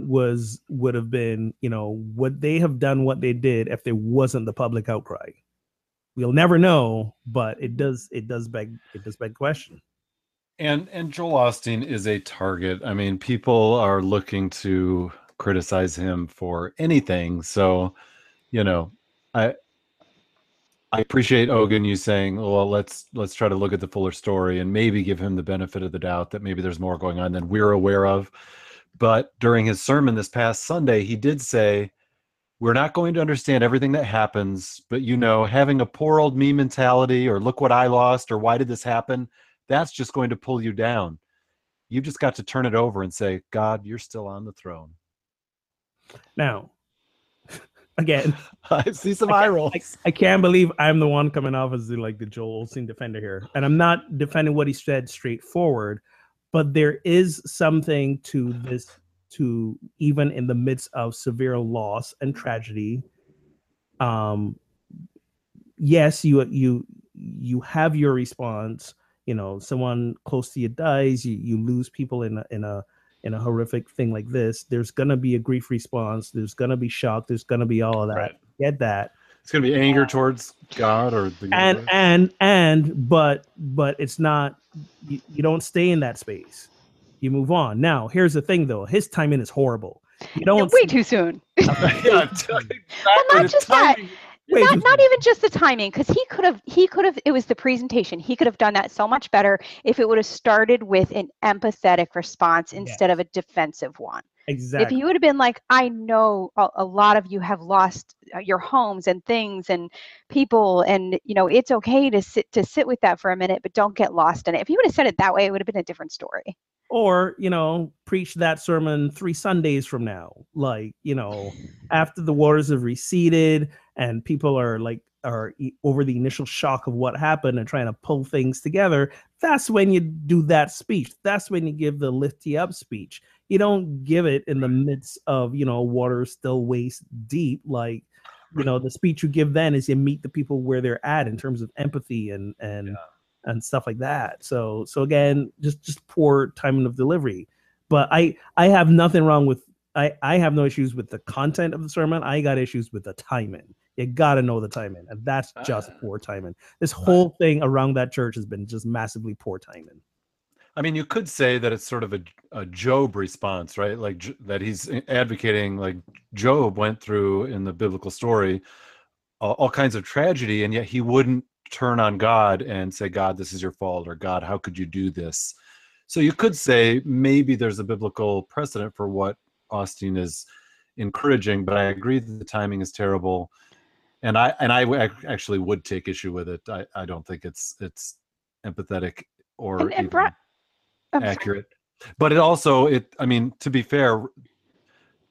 interesting would have been, you know, would they have done what they did if there wasn't the public outcry? We'll never know, but it does beg question. And Joel Osteen is a target. I mean, people are looking to criticize him for anything. So, you know, I appreciate, Ogun, you saying, well, let's try to look at the fuller story and maybe give him the benefit of the doubt that maybe there's more going on than we're aware of. But during his sermon this past Sunday, he did say, we're not going to understand everything that happens, but, you know, having a poor old me mentality or look what I lost or why did this happen, that's just going to pull you down. You've just got to turn it over and say, God, you're still on the throne. Now, again, I see some eye rolls. I can't believe I'm the one coming off as the Joel Osteen defender here. And I'm not defending what he said straightforward, but there is something to this, to even in the midst of severe loss and tragedy. Yes, you have your response. You know, someone close to you dies, you lose people in a horrific thing like this. There's going to be a grief response. There's going to be shock. There's going to be all of that. Right. Get that. It's going to be anger towards God or the universe. But it's not, you don't stay in that space. You move on. Now, here's the thing though. His timing is horrible. You don't way too soon. Exactly. Well, not just that. Not even just the timing, because he could have, it was the presentation. He could have done that so much better if it would have started with an empathetic response instead of a defensive one. Exactly. If you would have been like, I know a lot of you have lost your homes and things and people, and you know, it's okay to sit with that for a minute, but don't get lost in it. If you would have said it that way, it would have been a different story. Or, you know, preach that sermon 3 Sundays from now, like, you know, after the waters have receded and people are like, are over the initial shock of what happened and trying to pull things together. That's when you do that speech. That's when you give the lift you up speech. You don't give it in the midst of, you know, water still waist deep. Like, you know, the speech you give then is you meet the people where they're at in terms of empathy and stuff like that. So again, just poor timing of delivery. But I have nothing wrong with, I have no issues with the content of the sermon. I got issues with the timing. You got to know the timing, and that's just poor timing. This whole thing around that church has been just massively poor timing. I mean, you could say that it's sort of a Job response, right? Like that he's advocating, like Job went through in the biblical story, all kinds of tragedy, and yet he wouldn't turn on God and say, God, this is your fault, or God, how could you do this? So you could say maybe there's a biblical precedent for what Osteen is encouraging, but I agree that the timing is terrible. And I actually would take issue with it. I don't think it's empathetic or even accurate. But I mean, to be fair,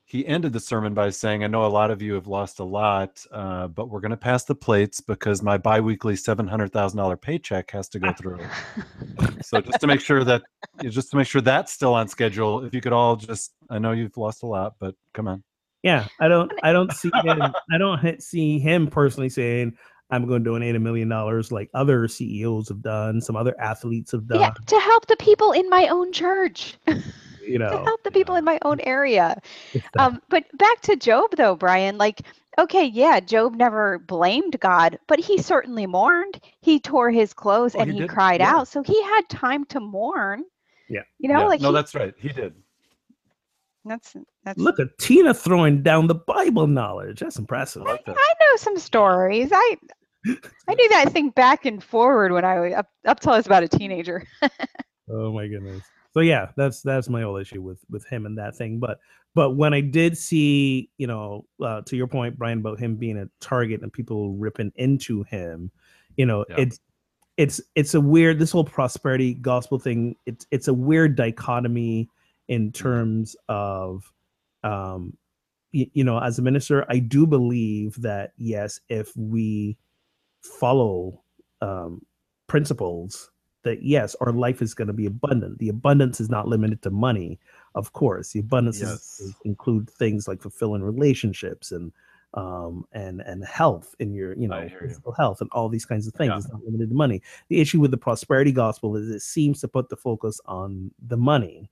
he ended the sermon by saying, I know a lot of you have lost a lot, but we're going to pass the plates because my biweekly $700,000 paycheck has to go through. So just to make sure that's still on schedule, if you could all just, I know you've lost a lot, but come on. Yeah, I don't see him personally saying, I'm going to donate $1 million like other CEOs have done, some other athletes have done. Yeah, to help the people in my own church. You know, to help the people in my own area. But back to Job, though, Brian, like, okay, yeah, Job never blamed God, but he certainly mourned. He tore his clothes and he cried out. So he had time to mourn. Yeah. You know, like, no, that's right. He did. That's look at Tina throwing down the Bible knowledge. That's impressive. I know some stories. I do that thing back and forward when I was up till I was about a teenager. Oh my goodness. So yeah, that's my whole issue with him and that thing. But when I did see, you know, to your point, Brian, about him being a target and people ripping into him, you know, it's a weird, this whole prosperity gospel thing. It's a weird dichotomy. In terms of, you know, as a minister, I do believe that, yes, if we follow principles, that, yes, our life is going to be abundant. The abundance is not limited to money, of course. The abundance include things like fulfilling relationships and health in your, you know, physical health and all these kinds of things. Yeah. It's not limited to money. The issue with the prosperity gospel is it seems to put the focus on the money.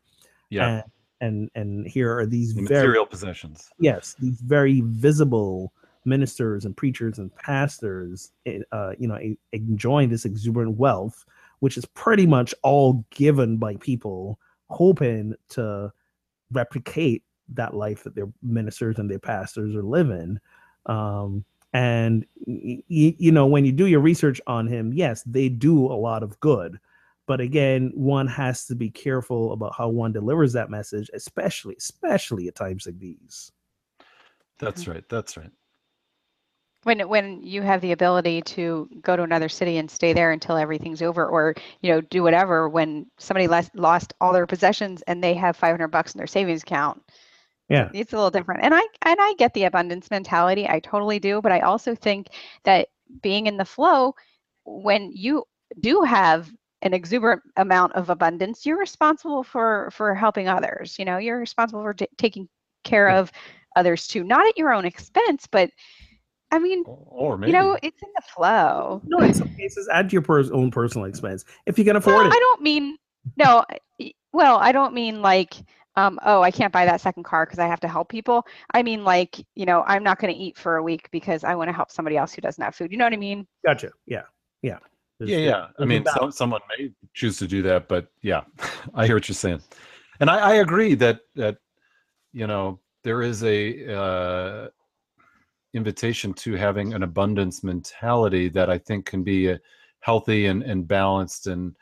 Yeah, and here are these material possessions. Yes, these very visible ministers and preachers and pastors, you know, enjoying this exuberant wealth, which is pretty much all given by people hoping to replicate that life that their ministers and their pastors are living. And you know, when you do your research on him, yes, they do a lot of good. But again, one has to be careful about how one delivers that message, especially at times like these. That's right. That's right. When you have the ability to go to another city and stay there until everything's over, or, you know, do whatever, when somebody lost all their possessions and they have $500 in their savings account. Yeah. It's a little different. And I get the abundance mentality. I totally do. But I also think that being in the flow, when you do have an exuberant amount of abundance, you're responsible for helping others. You know, you're responsible for taking care of others too, not at your own expense, but I mean, or maybe, you know, it's in the flow. No, in some cases, at your own personal expense, if you can afford it. I don't mean like, oh, I can't buy that second car because I have to help people. I mean, like, you know, I'm not going to eat for a week because I want to help somebody else who doesn't have food. You know what I mean? Gotcha. Yeah. Yeah. Yeah. I mean, someone may choose to do that, but yeah, I hear what you're saying. And I agree that, you know, there is a invitation to having an abundance mentality that I think can be healthy and balanced and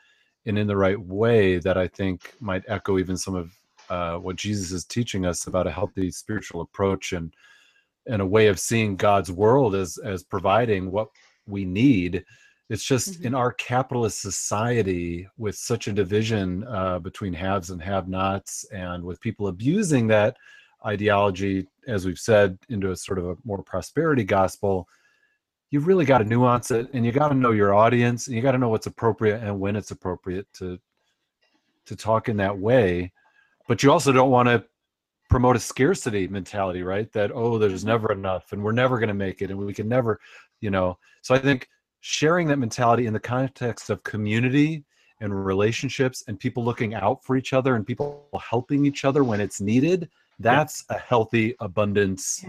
in the right way, that I think might echo even some of what Jesus is teaching us about a healthy spiritual approach and a way of seeing God's world as providing what we need. It's just in our capitalist society, with such a division between haves and have-nots, and with people abusing that ideology, as we've said, into a sort of a more prosperity gospel, you've really got to nuance it, and you got to know your audience, and you got to know what's appropriate and when it's appropriate to talk in that way. But you also don't want to promote a scarcity mentality, right? That, oh, there's never enough, and we're never going to make it, and we can never, you know. So I think sharing that mentality in the context of community and relationships and people looking out for each other and people helping each other when it's needed, that's a healthy abundance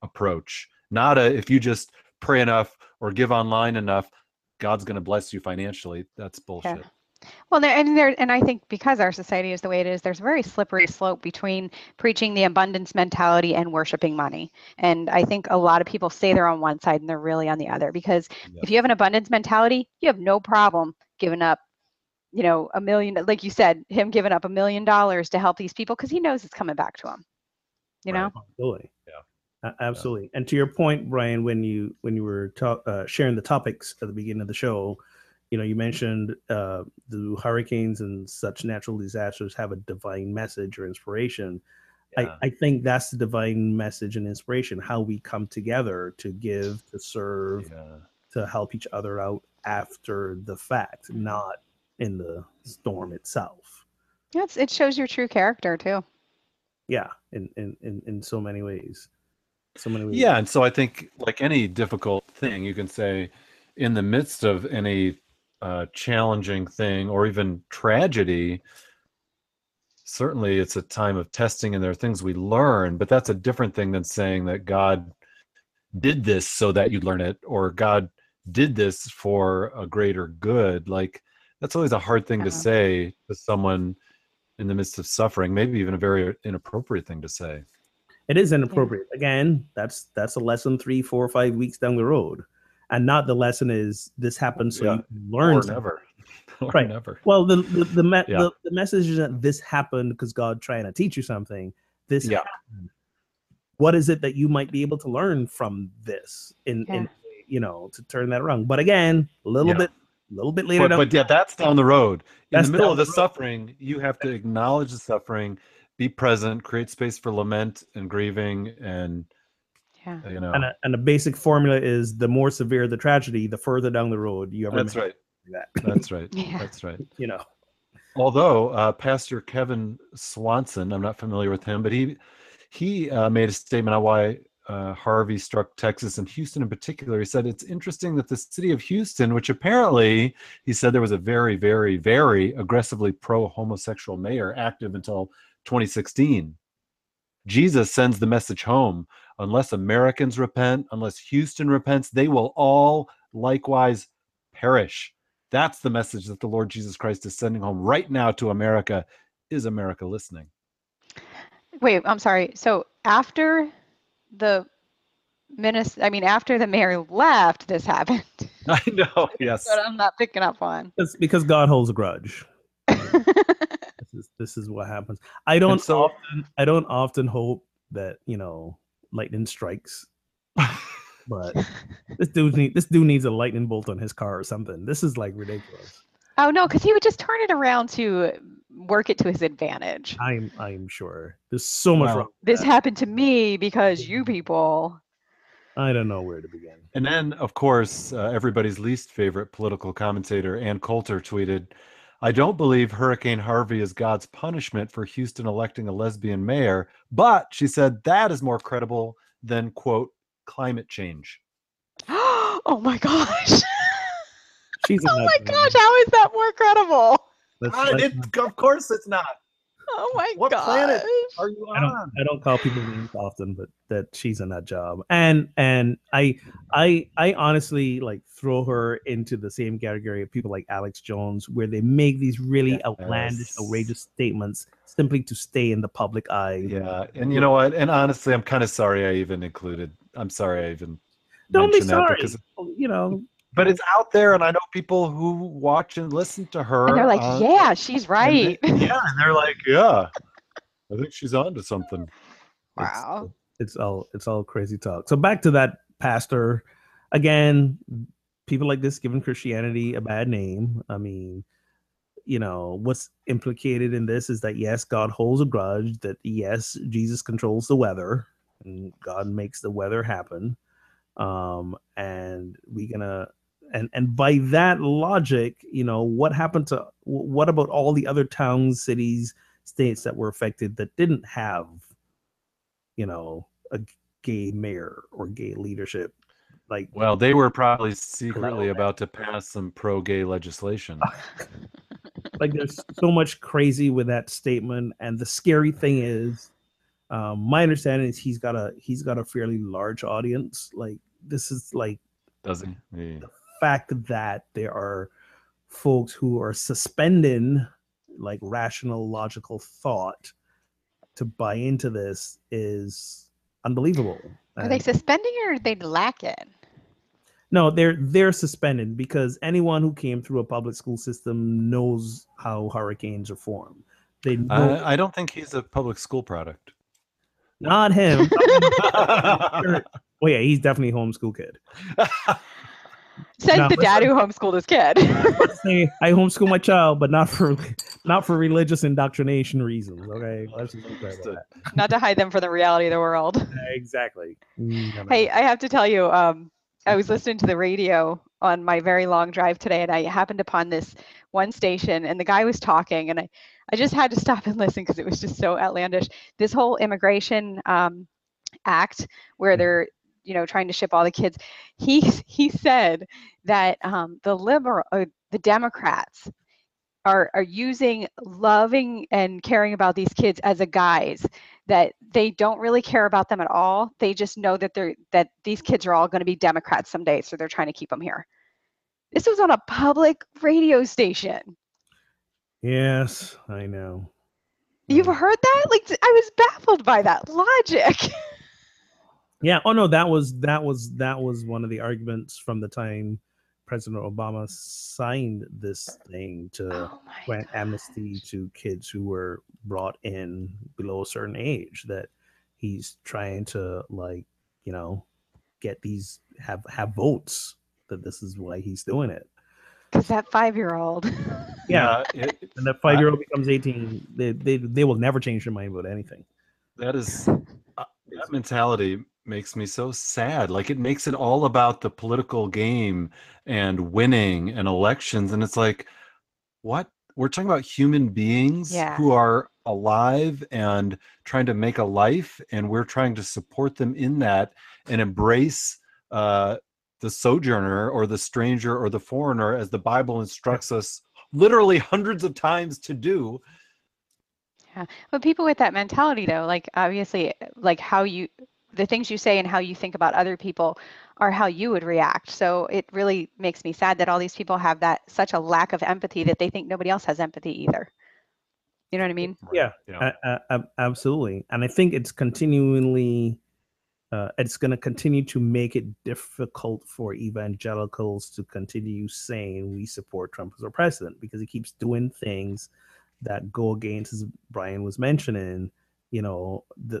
approach. Not a, if you just pray enough or give online enough, God's going to bless you financially. That's bullshit. Yeah. Well, and I think because our society is the way it is, there's a very slippery slope between preaching the abundance mentality and worshiping money. And I think a lot of people say they're on one side and they're really on the other, because if you have an abundance mentality, you have no problem giving up, you know, a million, like you said, him giving up $1 million to help these people because he knows it's coming back to him, you know? Absolutely. Yeah. Absolutely. Yeah. And to your point, Brian, when you were sharing the topics at the beginning of the show, you know, you mentioned the hurricanes and such natural disasters have a divine message or inspiration. Yeah. I think that's the divine message and inspiration, how we come together to give, to serve, to help each other out after the fact, not in the storm itself. Yes, it shows your true character too. Yeah, in so many ways. So many ways. Yeah, and so I think, like any difficult thing, you can say, in the midst of any challenging thing or even tragedy, certainly it's a time of testing and there are things we learn, but that's a different thing than saying that God did this so that you'd learn it, or God did this for a greater good. Like, that's always a hard thing to say to someone in the midst of suffering, maybe even a very inappropriate thing to say. It is inappropriate. Again, that's a lesson 3, 4, 5 weeks down the road. And not the lesson is this happens so you can learn. Or never. Right. Never. Well, the message is that this happened because God trying to teach you something. This happened. What is it that you might be able to learn from this in you know, to turn that around? But again, a little bit later. But yeah, that's down the road. In the middle of the suffering, you have to acknowledge the suffering, be present, create space for lament and grieving, and you know. And a basic formula is the more severe the tragedy, the further down the road you ever. That's right. That. That's right. That's right. You know, although Pastor Kevin Swanson, I'm not familiar with him, but he made a statement on why Harvey struck Texas and Houston in particular. He said, it's interesting that the city of Houston, which apparently, he said, there was a very, very, very aggressively pro-homosexual mayor active until 2016. Jesus sends the message home. Unless Americans repent, unless Houston repents, they will all likewise perish. That's the message that the Lord Jesus Christ is sending home right now to America. Is America listening? Wait, I'm sorry. So after the after the mayor left, this happened. I know, yes. But I'm not picking up on. It's because God holds a grudge. This is what happens. I don't often hope that, you know, lightning strikes, but this dude needs a lightning bolt on his car or something. This is like ridiculous. Oh no, because he would just turn it around to work it to his advantage. I'm sure there's so much wrong. This happened to me because you people. I don't know where to begin. And then, of course, everybody's least favorite political commentator, Ann Coulter, tweeted, "I don't believe Hurricane Harvey is God's punishment for Houston electing a lesbian mayor, but," she said, "that is more credible than, quote, climate change." Oh my gosh. She's oh my gosh, how is that more credible? Of course it's not. Oh my gosh. What planet are you on? I don't call people names often, but that she's in that job. And I honestly like throw her into the same category of people like Alex Jones, where they make these really outlandish, outrageous statements simply to stay in the public eye. Yeah. And you know what? And honestly, I'm kind of sorry I even included. I'm sorry I even. Don't be sorry. Because, you know. But it's out there, and I know people who watch and listen to her. And they're like, yeah, she's right. And they're like, yeah. I think she's on to something. Wow. It's all crazy talk. So back to that pastor. Again, people like this giving Christianity a bad name. I mean, you know, what's implicated in this is that, yes, God holds a grudge, that, yes, Jesus controls the weather, and God makes the weather happen. And by that logic, you know, what about all the other towns, cities, states that were affected that didn't have, you know, a gay mayor or gay leadership? Like, well, they were probably secretly about to pass some pro-gay legislation. Like, there's so much crazy with that statement. And the scary thing is, my understanding is he's got a fairly large audience. Like, this is like, doesn't he? Yeah. The fact that there are folks who are suspending like rational, logical thought to buy into this is unbelievable. Are they suspending or did they lack it? No, they're suspended, because anyone who came through a public school system knows how hurricanes are formed. They know. I don't think he's a public school product. Not him. Well, yeah, he's definitely a homeschool kid. Says the dad who homeschooled his kid. I homeschool my child, but not for religious indoctrination reasons. Okay, not to hide them from the reality of the world. Exactly. Hey, I have to tell you, I was listening to the radio on my very long drive today, and I happened upon this one station, and the guy was talking, and I just had to stop and listen because it was just so outlandish. This whole immigration act where they're, you know, trying to ship all the kids. He said that the Democrats are using loving and caring about these kids as a guise, that they don't really care about them at all. They just know that these kids are all going to be Democrats someday, so they're trying to keep them here. This was on a public radio station. Yes, I know. You've heard that? Like, I was baffled by that logic. Yeah. Oh no, that was one of the arguments from the time President Obama signed this thing to grant amnesty to kids who were brought in below a certain age, that he's trying to, like, you know, get these have votes, that this is why he's doing it. Because that 5-year-old. Yeah. And that 5-year-old becomes 18. They will never change their mind about anything. That mentality makes me so sad. Like, it makes it all about the political game and winning and elections. And it's like, what? We're talking about human beings who are alive and trying to make a life. And we're trying to support them in that and embrace the sojourner or the stranger or the foreigner, as the Bible instructs us literally hundreds of times to do. Yeah. But people with that mentality, though, like, obviously, like, the things you say and how you think about other people are how you would react. So it really makes me sad that all these people have such a lack of empathy that they think nobody else has empathy either. You know what I mean? Yeah, yeah. Absolutely. And I think it's continually, it's going to continue to make it difficult for evangelicals to continue saying we support Trump as our president, because he keeps doing things that go against, as Brian was mentioning, you know, the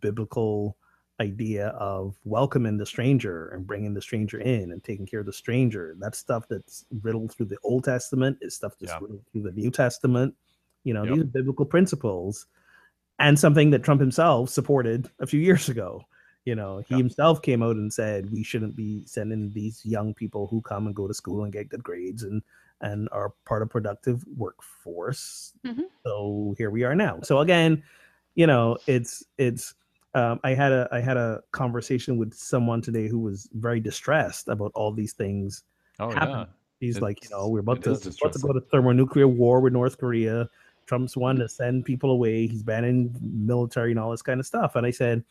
biblical idea of welcoming the stranger and bringing the stranger in and taking care of the stranger. That's stuff that's riddled through the Old Testament. It's stuff that's riddled through the New Testament. You know, these are biblical principles, and something that Trump himself supported a few years ago. You know, he himself came out and said we shouldn't be sending these young people who come and go to school and get good grades and are part of productive workforce. Mm-hmm. So here we are now. So again, you know, it's I had a conversation with someone today who was very distressed about all these things happening. Yeah. He's like, you know, we're about to go to thermonuclear war with North Korea. Trump's wanting to send people away. He's banning military and all this kind of stuff. And I said,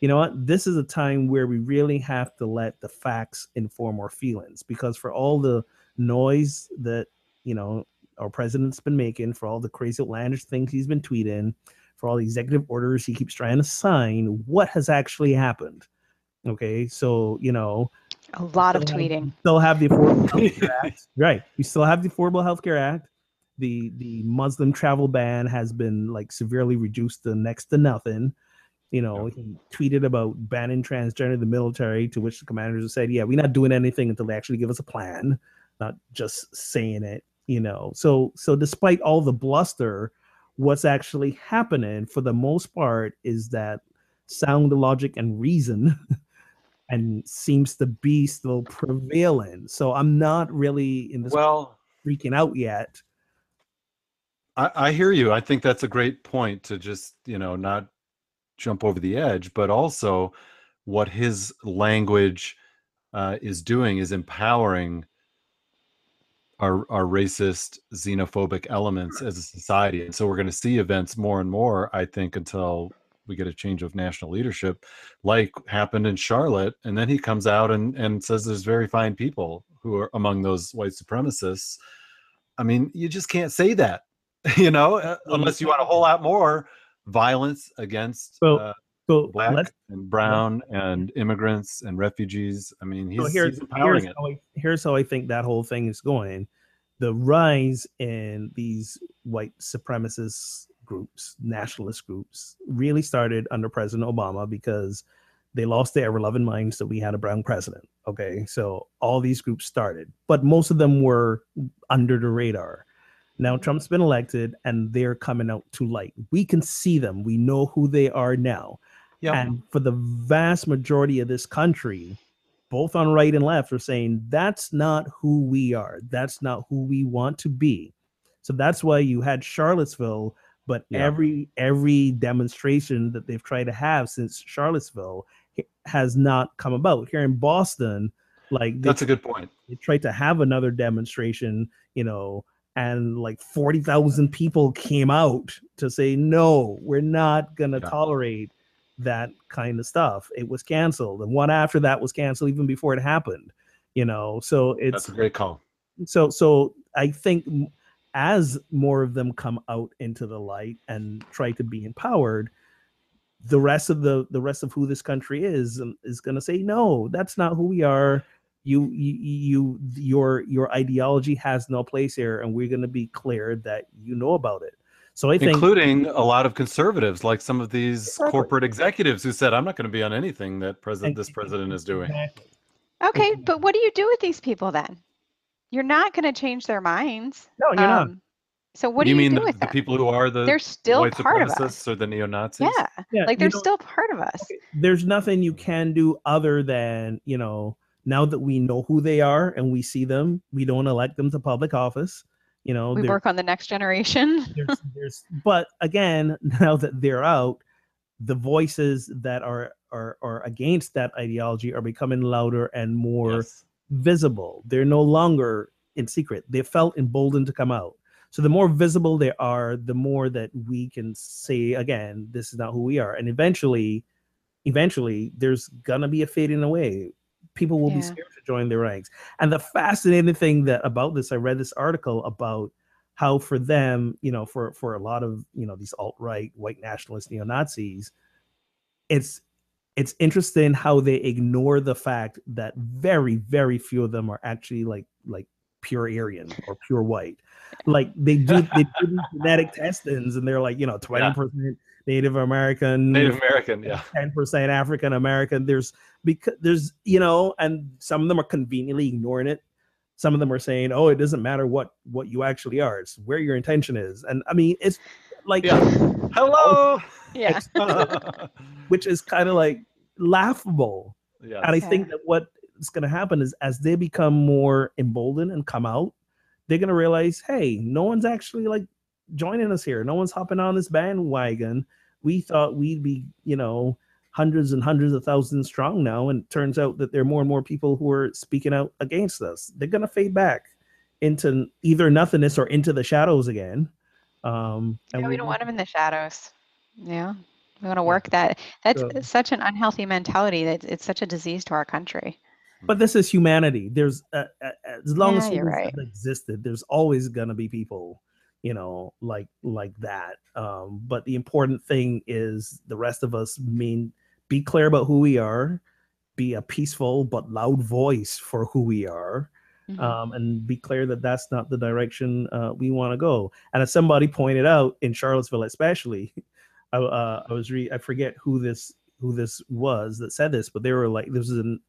you know what? This is a time where we really have to let the facts inform our feelings, because for all the noise that, you know, our president's been making, for all the crazy outlandish things he's been tweeting, for all the executive orders he keeps trying to sign, what has actually happened? Okay, so, you know, a lot of tweeting. Still have the Affordable Health Care Act. Right. We still have the Affordable Health Care Act. the Muslim travel ban has been like severely reduced to next to nothing. You know, he tweeted about banning transgender in the military, to which the commanders said, yeah, we're not doing anything until they actually give us a plan, not just saying it, you know. So despite all the bluster, what's actually happening for the most part is that sound logic and reason and seems to be still prevailing. So I'm not really in this freaking out yet. I hear you. I think that's a great point to just, you know, not jump over the edge, but also what his language is doing is empowering our racist, xenophobic elements as a society. And so we're going to see events more and more, I think, until we get a change of national leadership, like happened in Charlotte. And then he comes out and says there's very fine people who are among those white supremacists. I mean, you just can't say that, you know, unless you want a whole lot more violence against black and brown and immigrants and refugees. I mean, he's empowering it. Here's how I think that whole thing is going. The rise in these white supremacist groups, nationalist groups, really started under President Obama because they lost their ever-loving minds that we had a brown president. Okay, so all these groups started, but most of them were under the radar. Now Trump's been elected and they're coming out to light. We can see them. We know who they are now. Yep. And for the vast majority of this country, both on right and left, are saying that's not who we are. That's not who we want to be. So that's why you had Charlottesville, but every demonstration that they've tried to have since Charlottesville has not come about. Here in Boston, like that's a good point. They tried to have another demonstration, you know, and like 40,000 people came out to say, no, we're not going to tolerate that kind of stuff. It was canceled. And one after that was canceled even before it happened, you know? So that's a great call. So I think as more of them come out into the light and try to be empowered, the rest of the rest of who this country is going to say, no, that's not who we are. Your ideology has no place here, and we're going to be clear that you know about it. So I think, including a lot of conservatives, like some of these corporate executives who said, "I'm not going to be on anything that this president is doing." Okay, but what do you do with these people then? You're not going to change their minds. No, you're not. So what do you do with them? The people who are they're still white part supremacists of us, or the neo-Nazis? Yeah, like they're still part of us. There's nothing you can do other than, you know, now that we know who they are and we see them, we don't elect them to public office. You know, we work on the next generation. But again, now that they're out, the voices that are against that ideology are becoming louder and more visible. They're no longer in secret. They felt emboldened to come out. So the more visible they are, the more that we can say, again, this is not who we are. And eventually, there's gonna be a fading away. People will be scared to join their ranks. And the fascinating thing I read this article about how for them, you know, for a lot of, you know, these alt-right, white nationalist neo-Nazis, it's interesting how they ignore the fact that very, very few of them are actually like pure Aryan or pure white. Like they do genetic testings and they're like, you know, 20% Native American, 10% African American. There's, you know, and some of them are conveniently ignoring it. Some of them are saying, "Oh, it doesn't matter what you actually are; it's where your intention is." And I mean, it's like, hello, which is kind of like laughable. Yeah. And I think that what's going to happen is as they become more emboldened and come out, they're going to realize, hey, no one's actually like joining us here. No one's hopping on this bandwagon. We thought we'd be, you know, hundreds and hundreds of thousands strong now, and it turns out that there are more and more people who are speaking out against us. They're going to fade back into either nothingness or into the shadows again. We don't want them in the shadows. Yeah. We want to work that. That's such an unhealthy mentality. That it's such a disease to our country. But this is humanity. There's as long as humans have existed, there's always going to be people, you know, like that. But the important thing is the rest of us be clear about who we are, be a peaceful but loud voice for who we are, and be clear that that's not the direction we want to go. And as somebody pointed out in Charlottesville, especially, I forget who this was that said this, but they were like, this is an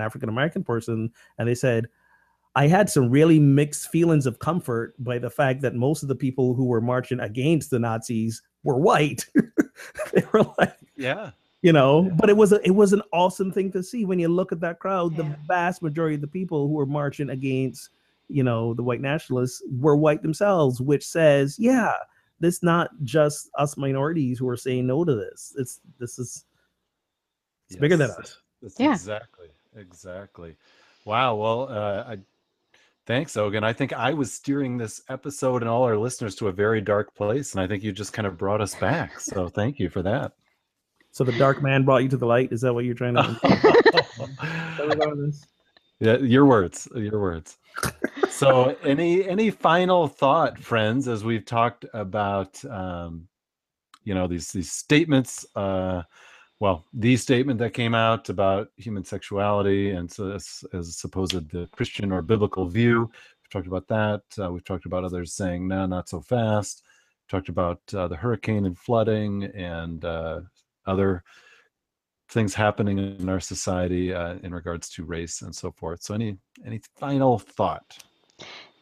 African-American person, and they said, I had some really mixed feelings of comfort by the fact that most of the people who were marching against the Nazis were white. They were like, yeah, you know, yeah. But it was an awesome thing to see. When you look at that crowd, yeah. The vast majority of the people who were marching against, you know, the white nationalists were white themselves, which says, yeah, this not just us minorities who are saying no to this. It's bigger than us. Yeah. Exactly. Wow. Well, thanks, Ogun. I think I was steering this episode and all our listeners to a very dark place, and I think you just kind of brought us back. So thank you for that. So the dark man brought you to the light. Is that what you're trying to? Yeah, your words. So any final thought, friends, as we've talked about, you know, these statements, well, the statement that came out about human sexuality and so as supposed the Christian or biblical view. We've talked about that. We've talked about others saying, no, not so fast. We've talked about the hurricane and flooding and other things happening in our society in regards to race and so forth. So any final thought?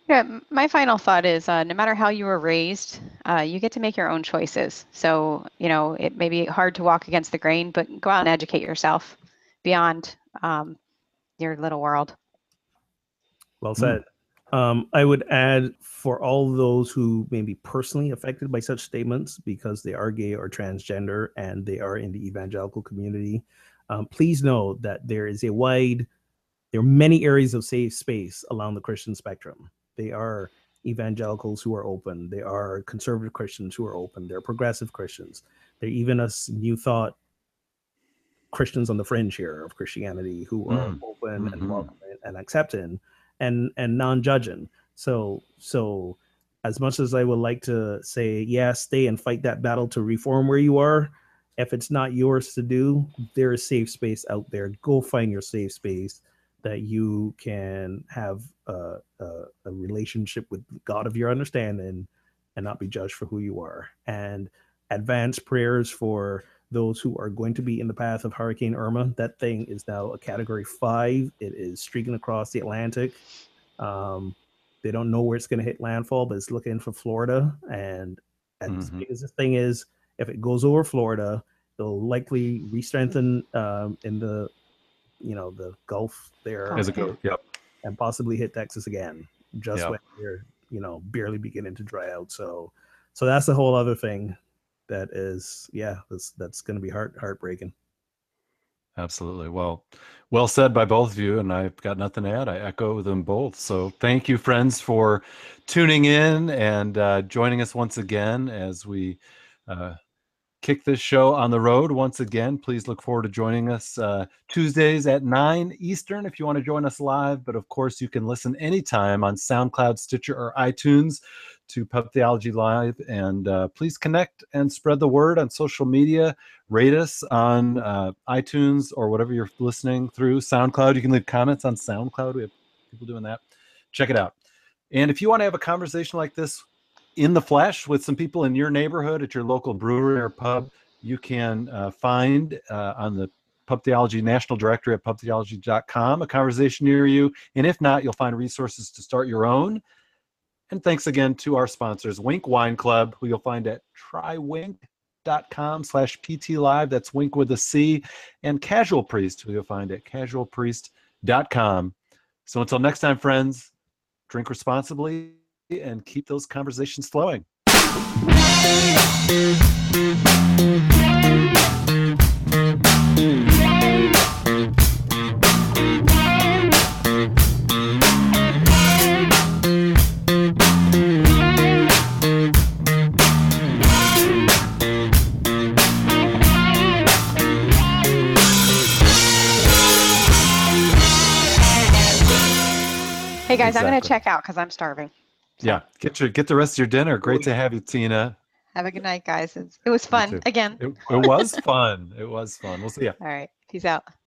Yeah, my final thought is no matter how you were raised, you get to make your own choices. So, you know, it may be hard to walk against the grain, but go out and educate yourself beyond your little world. Well said. I would add for all those who may be personally affected by such statements because they are gay or transgender and they are in the evangelical community, please know that there are many areas of safe space along the Christian spectrum. They are evangelicals who are open. They are conservative Christians who are open. They're progressive Christians. They're even us New Thought Christians on the fringe here of Christianity who are open and welcoming and accepting and non-judging. So as much as I would like to say, yeah, stay and fight that battle to reform where you are, if it's not yours to do, there is safe space out there. Go find your safe space that you can have a relationship with God of your understanding and not be judged for who you are. And advance prayers for those who are going to be in the path of Hurricane Irma. That thing is now a Category 5. It is streaking across the Atlantic. They don't know where it's going to hit landfall, but it's looking for Florida. And because the thing is, if it goes over Florida, they'll likely re-strengthen in the, you know, the Gulf there. As a Gulf, yep. And possibly hit Texas again, just when they're, you know, barely beginning to dry out. So that's a whole other thing that is, that's going to be heartbreaking. Absolutely. Well said by both of you, and I've got nothing to add. I echo them both. So thank you, friends, for tuning in and joining us once again as we kick this show on the road. Once again, please look forward to joining us Tuesdays at 9 Eastern if you want to join us live. But of course, you can listen anytime on SoundCloud, Stitcher, or iTunes to Pub Theology Live. And please connect and spread the word on social media. Rate us on iTunes or whatever you're listening through. SoundCloud, you can leave comments on SoundCloud. We have people doing that. Check it out. And if you want to have a conversation like this in the flesh with some people in your neighborhood at your local brewery or pub, you can find on the Pub Theology National Directory at pubtheology.com a conversation near you. And if not, you'll find resources to start your own. And thanks again to our sponsors, Wink Wine Club, who you'll find at TryWink.com/PT Live. That's Wink with a C. And Casual Priest, who you'll find at CasualPriest.com. So until next time, friends, drink responsibly and keep those conversations flowing. Hey guys, exactly. I'm going to check out because I'm starving. Yeah, get the rest of your dinner. Great to have you, Tina. Have a good night, guys. It was fun again. It was fun. We'll see ya. All right. Peace out.